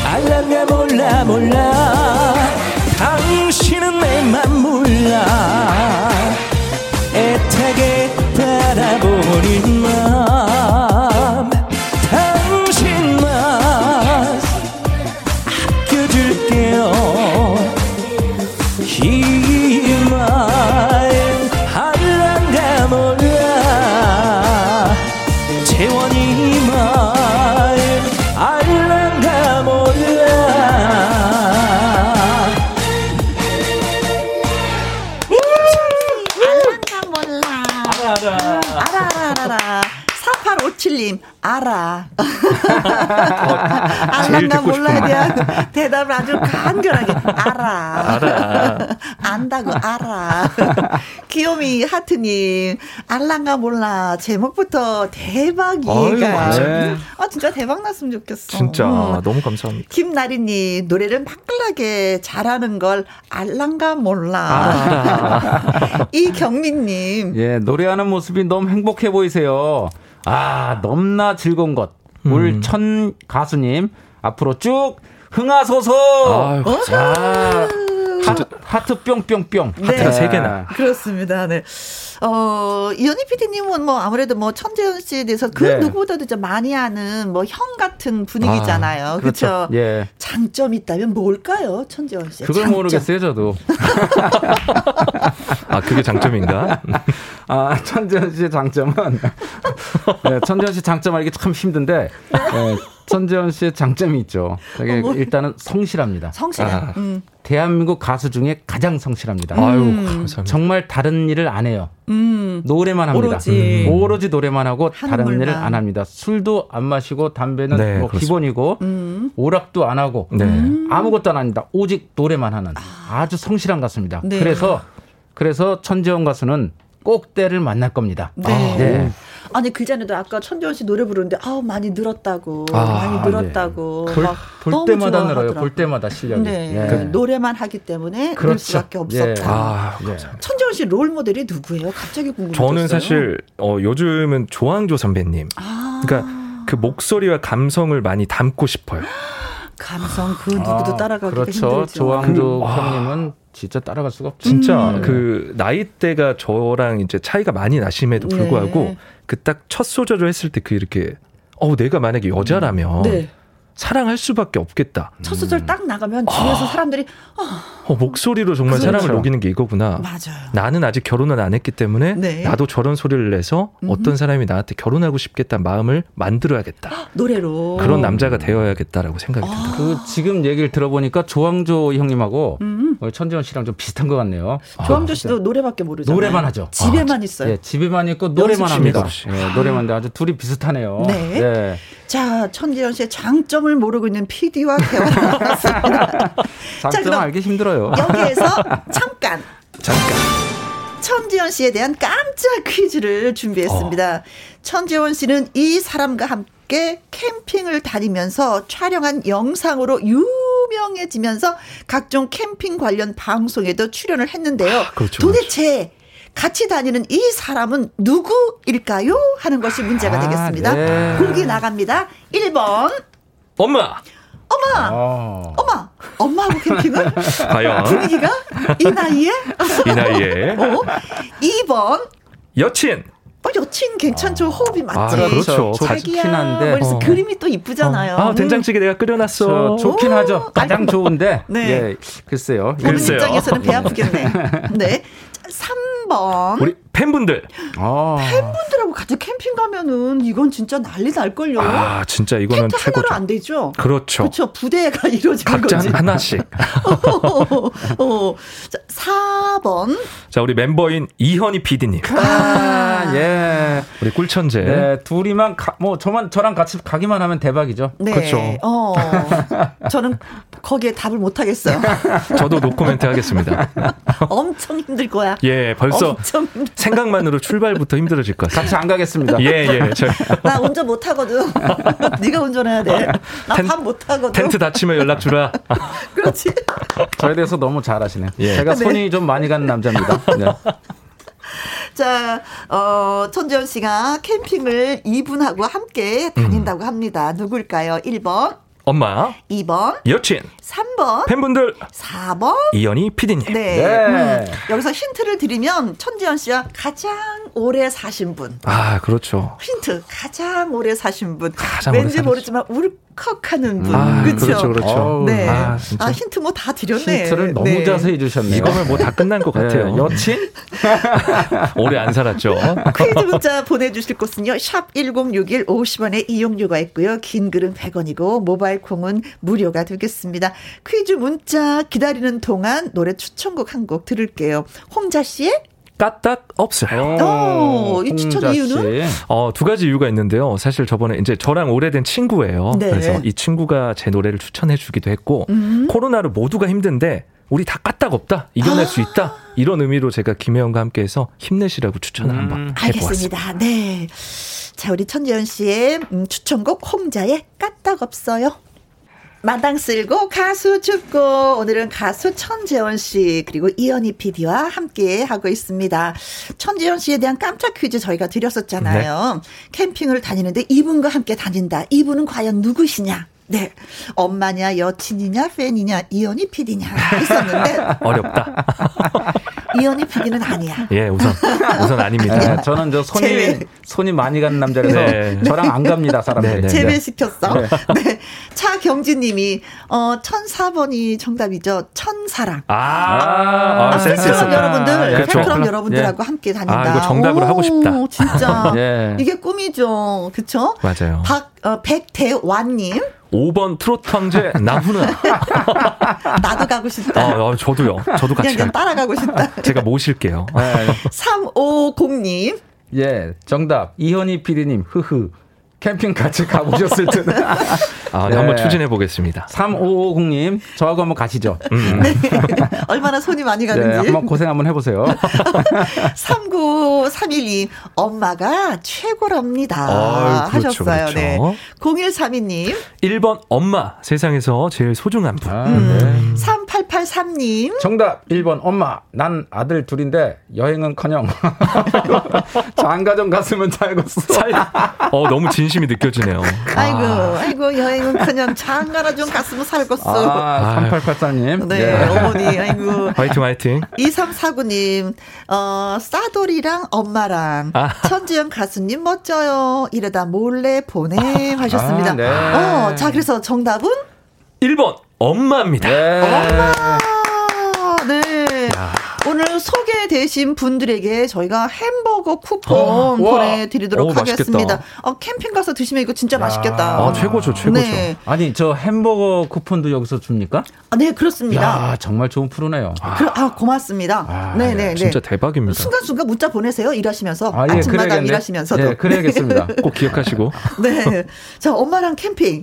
알았냐 몰라 몰라 당신은 내 맘 몰라 애타게 바라보는 맘 당신만 아껴줄게요. 이 마음 알란가 몰라 재원이 마음 알란가 몰라. 알아라라라. 사팔오칠님 알아. 알란다 몰라에 대한 대답을 아주 간결하게 알아. 알아. 안다고 알아. 귀요미 하트님 알란가 몰라 제목부터 대박이가. 네. 아 진짜 대박 났으면 좋겠어. 진짜 음. 너무 감사합니다. 김나리님 노래를 맛깔나게 잘하는 걸 알란가 몰라. 이경민님 예 노래하는 모습이 너무 행복해 보이세요. 아 넘나 즐거운 것 물 천 음. 가수님 앞으로 쭉 흥하소서. 자 하트, 하트 뿅뿅뿅 하트가 세 네. 개나 그렇습니다. 네. 어, 이현희 피디님은 뭐 아무래도 뭐 천재현 씨에 대해서 그 네. 누구보다도 진짜 많이 아는 뭐 형 같은 분위기잖아요. 아, 그렇죠. 예. 장점이 있다면 뭘까요, 천재현 씨? 그걸 장점. 모르겠어요, 저도. 아, 그게 장점인가? 아, 천재현 씨의 장점은 네, 천재현 씨 장점 알기 참 힘든데. 네. 천재원 씨의 장점이 있죠. 되게 어머. 일단은 성실합니다. 성실. 아. 음. 대한민국 가수 중에 가장 성실합니다. 아유, 음. 감사합니다. 정말 다른 일을 안 해요. 음. 노래만 합니다. 오로지, 음. 오로지 노래만 하고 다른 물만. 일을 안 합니다. 술도 안 마시고 담배는 네, 뭐 기본이고 음. 오락도 안 하고 네. 음. 아무것도 안 합니다. 오직 노래만 하는 아주 성실한 가수입니다. 네. 그래서 그래서 천재원 가수는 꼭 때를 만날 겁니다. 네. 네. 아니 그 전에도 아까 천재원 씨 노래 부르는데 아우 많이 늘었다고 아, 많이 늘었다고 네. 볼, 막 볼 너무 때마다 늘어요. 볼 때마다 실력이 네. 네. 그 노래만 하기 때문에 그렇죠. 늘 수밖에 없었다. 네. 아, 네. 천재원 씨 롤 모델이 누구예요? 갑자기 궁금해졌어요. 저는 사실 어, 요즘은 조항조 선배님. 아. 그러니까 그 목소리와 감성을 많이 담고 싶어요. 감성 그 누구도 아, 따라가기가 그렇죠. 힘들죠. 조항조 그, 형님은 와. 진짜 따라갈 수가 없죠. 진짜 음. 그 나이대가 저랑 이제 차이가 많이 나심에도 불구하고 네. 그 딱 첫 소절을 했을 때 그 이렇게 어 내가 만약에 여자라면 음. 네. 사랑할 수밖에 없겠다. 첫 소절 딱 나가면 뒤에서 아. 사람들이 어. 어, 목소리로 정말 그렇죠. 사람을 녹이는 게 이거구나. 맞아요. 나는 아직 결혼을 안 했기 때문에 네. 나도 저런 소리를 내서 음흠. 어떤 사람이 나한테 결혼하고 싶겠다는 마음을 만들어야겠다. 헉, 노래로. 그런 남자가 되어야겠다라고 생각이 듭니다. 아. 그 지금 얘기를 들어보니까 조항조 형님하고 음. 천재원 씨랑 좀 비슷한 것 같네요. 조항조 씨도 아. 노래밖에 모르잖아요. 노래만 하죠. 집에만 아. 있어요. 네, 집에만 있고 노래만 합니다. 네, 노래만 아주 둘이 비슷하네요. 네. 네. 자, 천재원 씨의 장점 을 모르고 있는 피디와 대화 나눴습니다. 장점 알기 힘들어요. 여기에서 잠깐 잠깐 천재원 씨에 대한 깜짝 퀴즈를 준비했습니다. 어. 천재원 씨는 이 사람과 함께 캠핑을 다니면서 촬영한 영상으로 유명해지면서 각종 캠핑 관련 방송에도 출연을 했는데요. 아, 그렇죠, 도대체 그렇죠. 같이 다니는 이 사람은 누구일까요? 하는 것이 문제가 아, 되겠습니다. 네. 보기 나갑니다. 일 번 엄마. 엄마. 어. 엄마. 엄마하고 캠핑은? 과연? 분위기가? 이 나이에? 이 나이에. 어? 이 번. 여친. 어, 여친 괜찮죠. 아. 호흡이 맞지. 아, 그렇죠. 자기야. 좋긴 한데. 어. 그림이 또 이쁘잖아요. 아, 된장찌개 내가 끓여놨어. 좋긴 오. 하죠. 가장 알겠다. 좋은데. 네. 예, 글쎄요. 본인 입장에서는 배 아프겠네. 네. 삼 번. 우리 팬분들. 아. 팬분들하고 같이 캠핑 가면은 이건 진짜 난리 날걸요. 아, 진짜 이거는 최고죠. 텐트 하나로 안 되죠? 그렇죠. 그렇죠. 부대가 이루어지는 거지. 각자 하나씩. 어, 어, 어. 자, 사 번. 자, 우리 멤버인 이현희 피디님. 아, 아, 예. 우리 꿀천재. 네, 둘이만, 가, 뭐, 저만, 저랑 같이 가기만 하면 대박이죠. 네. 그렇죠. 어. 저는 거기에 답을 못하겠어요. 저도 노코멘트 하겠습니다. 엄청 힘들 거야. 예, 벌써. 생각만으로 출발부터 힘들어질 것 같아요. 같이 안 가겠습니다. 예, 예. 저... 나 운전 못 하거든. 네가 운전해야 돼. 나 밥 못 하거든. 텐트 다치면 연락 주라. 그렇지. 저에 대해서 너무 잘 아시네요. 예. 제가 네. 손이 좀 많이 간 남자입니다. 네. 자, 어, 천재원 씨가 캠핑을 이분하고 함께 다닌다고 음. 합니다. 누굴까요? 일 번 엄마, 이 번 여친, 삼 번 팬분들, 사 번 이현희 피디님. 네. 네. 음, 여기서 힌트를 드리면 천재원 씨와 가장 오래 사신 분. 아, 그렇죠. 힌트. 가장 오래 사신 분. 가장 왠지 오래 모르지만 울컥하는 분. 아, 그렇죠. 그렇죠. 그렇죠. 네. 아, 아, 힌트 뭐 다 드렸네. 힌트를 너무 네. 자세히 주셨네요. 이거면 뭐 다 끝난 것 같아요. 네. 여친? 오래 안 살았죠. 퀴즈 문자 보내주실 곳은요. 샵 일공육일 오십 원에 이용료가 있고요. 긴 글은 백 원이고 모바일 콩은 무료가 되겠습니다. 퀴즈 문자 기다리는 동안 노래 추천곡 한 곡 들을게요. 홍자 씨의 까딱 없어요. 오, 오, 이 추천 이유는? 어, 두 가지 이유가 있는데요. 사실 저번에 이제 저랑 오래된 친구예요. 네. 그래서 이 친구가 제 노래를 추천해 주기도 했고 음. 코로나로 모두가 힘든데 우리 다 까딱 없다. 이겨낼 아. 수 있다. 이런 의미로 제가 김혜영과 함께해서 힘내시라고 추천을 음. 한번 해보았습니다. 알겠습니다. 네. 자, 우리 천재원 씨의 추천곡 홍자의 까딱 없어요. 마당 쓸고 가수 춥고 오늘은 가수 천재원 씨 그리고 이현희 피디와 함께 하고 있습니다. 천재원 씨에 대한 깜짝 퀴즈 저희가 드렸었잖아요. 네. 캠핑을 다니는데 이분과 함께 다닌다. 이분은 과연 누구시냐? 네. 엄마냐, 여친이냐, 팬이냐, 이현희 피디냐 있었는데 어렵다. 이현희 피디는 아니야. 예, 우선 우선 아닙니다. 네, 저는 저 손이 제외. 손이 많이 간 남자라서 네. 저랑 안 갑니다, 사람들. 네, 제외시켰어. 네. 네. 차경진님이 어 천사 번이 정답이죠. 천사랑. 아, 아, 아, 아 팬클럽 여러분들, 아, 그렇죠. 팬클럽 여러분들하고 예. 함께 다닌다. 아, 이거 정답으로 하고 싶다. 진짜 예. 이게 꿈이죠, 그렇죠? 맞아요. 박 어, 백대완님. 오 번 트로트 황제 나훈아. 나도 가고 싶다. 어, 저도요. 저도 같이. 그냥, 그냥 따라가고 싶다. 제가 모실게요. 삼백오십 님. 예, 정답. 이현희 피디님. 흐흐. 캠핑 같이 가보셨을 듯. 아, 네. 한번 추진해 보겠습니다. 삼천오백오십 님, 저하고 한번 가시죠. 음. 네. 얼마나 손이 많이 가는지. 네, 한번 고생 한번 해보세요. 삼구삼일이, 엄마가 최고랍니다. 아, 그렇죠, 하셨어요. 그렇죠. 네. 공일삼이 님. 일 번 엄마, 세상에서 제일 소중한 분. 아, 음. 네. 삼팔팔삼 님. 정답, 일 번 엄마, 난 아들 둘인데 여행은 커녕. 장가 좀 갔으면 살겠어. 어, 너무 진심. 심이 느껴지네요. 아이고, 아. 아이고, 여행은 그냥 장가나 좀 갔으면 살겄어. 아, 삼팔팔사 님. 네, 예. 어머니, 아이고. 화이팅, 화이팅. 이삼사구 님, 어, 싸돌이랑 엄마랑 아. 천재영 가수님 멋져요. 이러다 몰래 보내 하셨습니다. 아, 네. 어, 자, 그래서 정답은? 일 번, 엄마입니다. 네. 엄마. 네. 야. 오늘 소개되신 분들에게 저희가 햄버거 쿠폰 어, 보내드리도록 오, 하겠습니다. 어, 캠핑 가서 드시면 이거 진짜 야, 맛있겠다. 아, 최고죠, 최고죠. 네. 아니, 저 햄버거 쿠폰도 여기서 줍니까? 아, 네, 그렇습니다. 야, 정말 좋은 프로네요. 아, 그러, 아 고맙습니다. 아, 네, 네, 네. 진짜 대박입니다. 순간순간 문자 보내세요. 일하시면서. 아, 예, 아침마감 일하시면서도. 예, 그래야겠습니다. 꼭 기억하시고. 네. 자, 엄마랑 캠핑.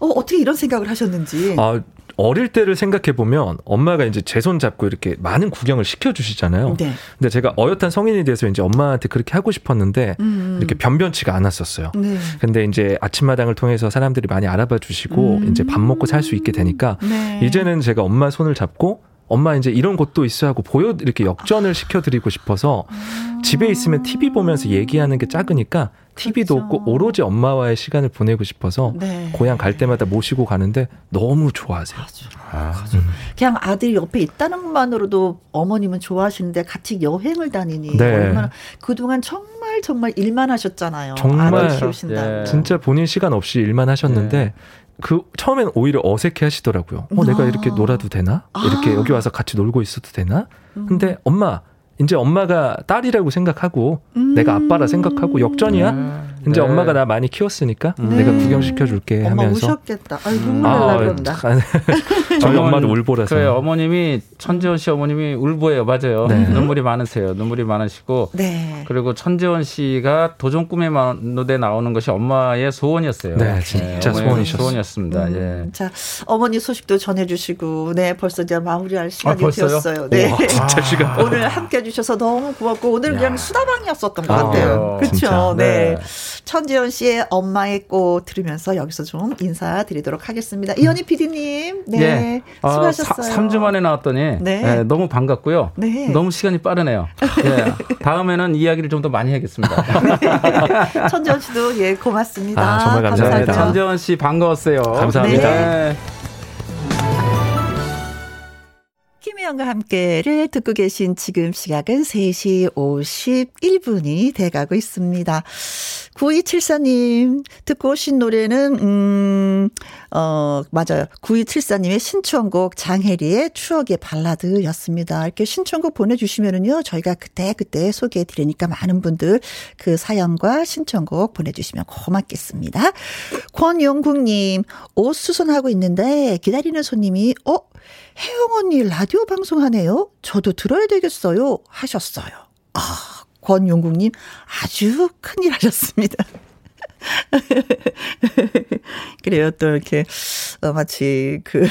어, 어떻게 이런 생각을 하셨는지. 아, 어릴 때를 생각해보면 엄마가 이제 제 손 잡고 이렇게 많은 구경을 시켜주시잖아요. 네. 근데 제가 어엿한 성인이 돼서 이제 엄마한테 그렇게 하고 싶었는데 음. 이렇게 변변치가 않았었어요. 네. 근데 이제 아침마당을 통해서 사람들이 많이 알아봐 주시고 음. 이제 밥 먹고 살 수 있게 되니까 네. 이제는 제가 엄마 손을 잡고 엄마 이제 이런 것도 있어 하고 보여 이렇게 역전을 시켜드리고 싶어서 음. 집에 있으면 티비 보면서 얘기하는 게 작으니까 티비도 그렇죠. 없고 오로지 엄마와의 시간을 보내고 싶어서 네. 고향 갈 때마다 모시고 가는데 너무 좋아하세요. 맞아, 맞아. 음. 그냥 아들이 옆에 있다는 것만으로도 어머님은 좋아하시는데 같이 여행을 다니니 네. 얼마나 그동안 정말 정말 일만 하셨잖아요. 정말 아들 키우신다. 예. 진짜 본인 시간 없이 일만 하셨는데 예. 그 처음엔 오히려 어색해 하시더라고요. 어, 아. 내가 이렇게 놀아도 되나? 이렇게 아. 여기 와서 같이 놀고 있어도 되나? 음. 근데 엄마 이제 엄마가 딸이라고 생각하고 음. 내가 아빠라 생각하고 역전이야. 네. 이제 네. 엄마가 나 많이 키웠으니까 네. 내가 구경시켜줄게 하면서. 엄마 우셨겠다. 아유, 눈물 날라그런다. 저희 엄마도 울보라서. 그래요. 어머님이 천재원 씨 어머님이 울보예요. 맞아요. 네. 눈물이 많으세요. 눈물이 많으시고 네. 그리고 천재원 씨가 도전 꿈의 만노대 나오는 것이 엄마의 소원이었어요. 네. 진짜 네. 소원이셨어요. 소원이었습니다. 음. 예. 자, 어머니 소식도 전해주시고 네 벌써 이제 마무리할 시간이 아, 되었어요. 네. 오, 진짜 시간. 오늘 함께 주셔서 너무 고맙고 오늘 야. 그냥 수다방이었었던 것 같아요. 아, 그렇죠. 네. 네. 천재원 씨의 엄마의 꽃 들으면서 여기서 좀 인사드리도록 하겠습니다. 이현희 피디님, 네, 네. 수고하셨어요. 아, 삼 주 만에 나왔더니 네. 네, 너무 반갑고요. 네. 너무 시간이 빠르네요. 네. 다음에는 이야기를 좀 더 많이 해야겠습니다. 네. 천재원 씨도 예 고맙습니다. 아, 정말 감사합니다. 감사합니다. 천재원 씨 반가웠어요. 감사합니다. 네. 김혜영과 함께를 듣고 계신 지금 시각은 세 시 오십일 분이 돼가고 있습니다. 구이칠사님 듣고 오신 노래는 음, 어, 맞아요. 구이칠사님의 신청곡 장혜리의 추억의 발라드였습니다. 이렇게 신청곡 보내주시면은요 저희가 그때 그때 소개해드리니까 많은 분들 그 사연과 신청곡 보내주시면 고맙겠습니다. 권용국님, 옷 수선하고 있는데 기다리는 손님이 어? 혜영 언니 라디오 방송하네요. 저도 들어야 되겠어요. 하셨어요. 아, 권용국님 아주 큰일 하셨습니다. 그래요. 또 이렇게 어, 마치 그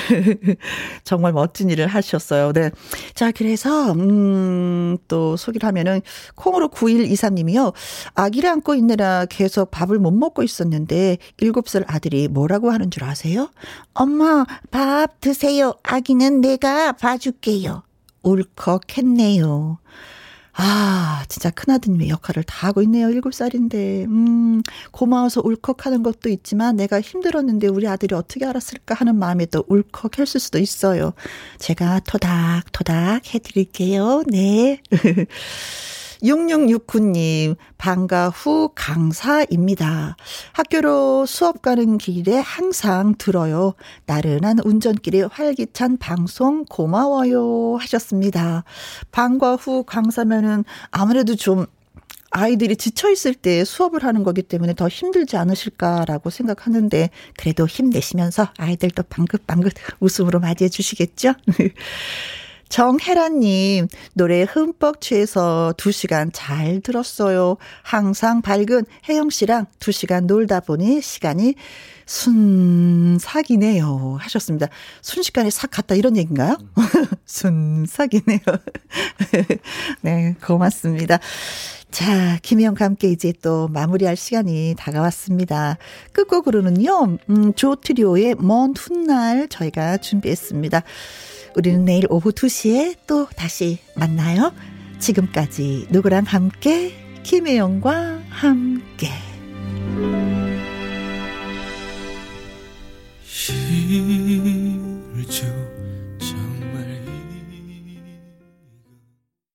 정말 멋진 일을 하셨어요. 네. 자, 그래서 음, 또 소개를 하면은 콩으로 구일이삼님이요. 아기를 안고 있느라 계속 밥을 못 먹고 있었는데 일곱 살 아들이 뭐라고 하는 줄 아세요? 엄마 밥 드세요. 아기는 내가 봐줄게요. 울컥했네요. 아, 진짜 큰아드님의 역할을 다 하고 있네요. 일곱 살인데. 음, 고마워서 울컥하는 것도 있지만 내가 힘들었는데 우리 아들이 어떻게 알았을까 하는 마음에 또 울컥했을 수도 있어요. 제가 토닥토닥 해드릴게요. 네. 육육육구님, 방과 후 강사입니다. 학교로 수업 가는 길에 항상 들어요. 나른한 운전길에 활기찬 방송 고마워요 하셨습니다. 방과 후 강사면은 아무래도 좀 아이들이 지쳐있을 때 수업을 하는 거기 때문에 더 힘들지 않으실까라고 생각하는데 그래도 힘내시면서 아이들도 방긋방긋 웃음으로 맞이해 주시겠죠? 정혜란님, 노래 흠뻑 취해서 두 시간 잘 들었어요. 항상 밝은 혜영 씨랑 두 시간 놀다 보니 시간이 순삭이네요 하셨습니다. 순식간에 싹 갔다 이런 얘기인가요? 순삭이네요. 네, 고맙습니다. 자, 김혜영과 함께 이제 또 마무리할 시간이 다가왔습니다. 끝곡으로는요, 음, 조트리오의 먼 훗날 저희가 준비했습니다. 우리는 내일 오후 두 시에 또 다시 만나요. 지금까지 누구랑 함께? 김혜영과 함께.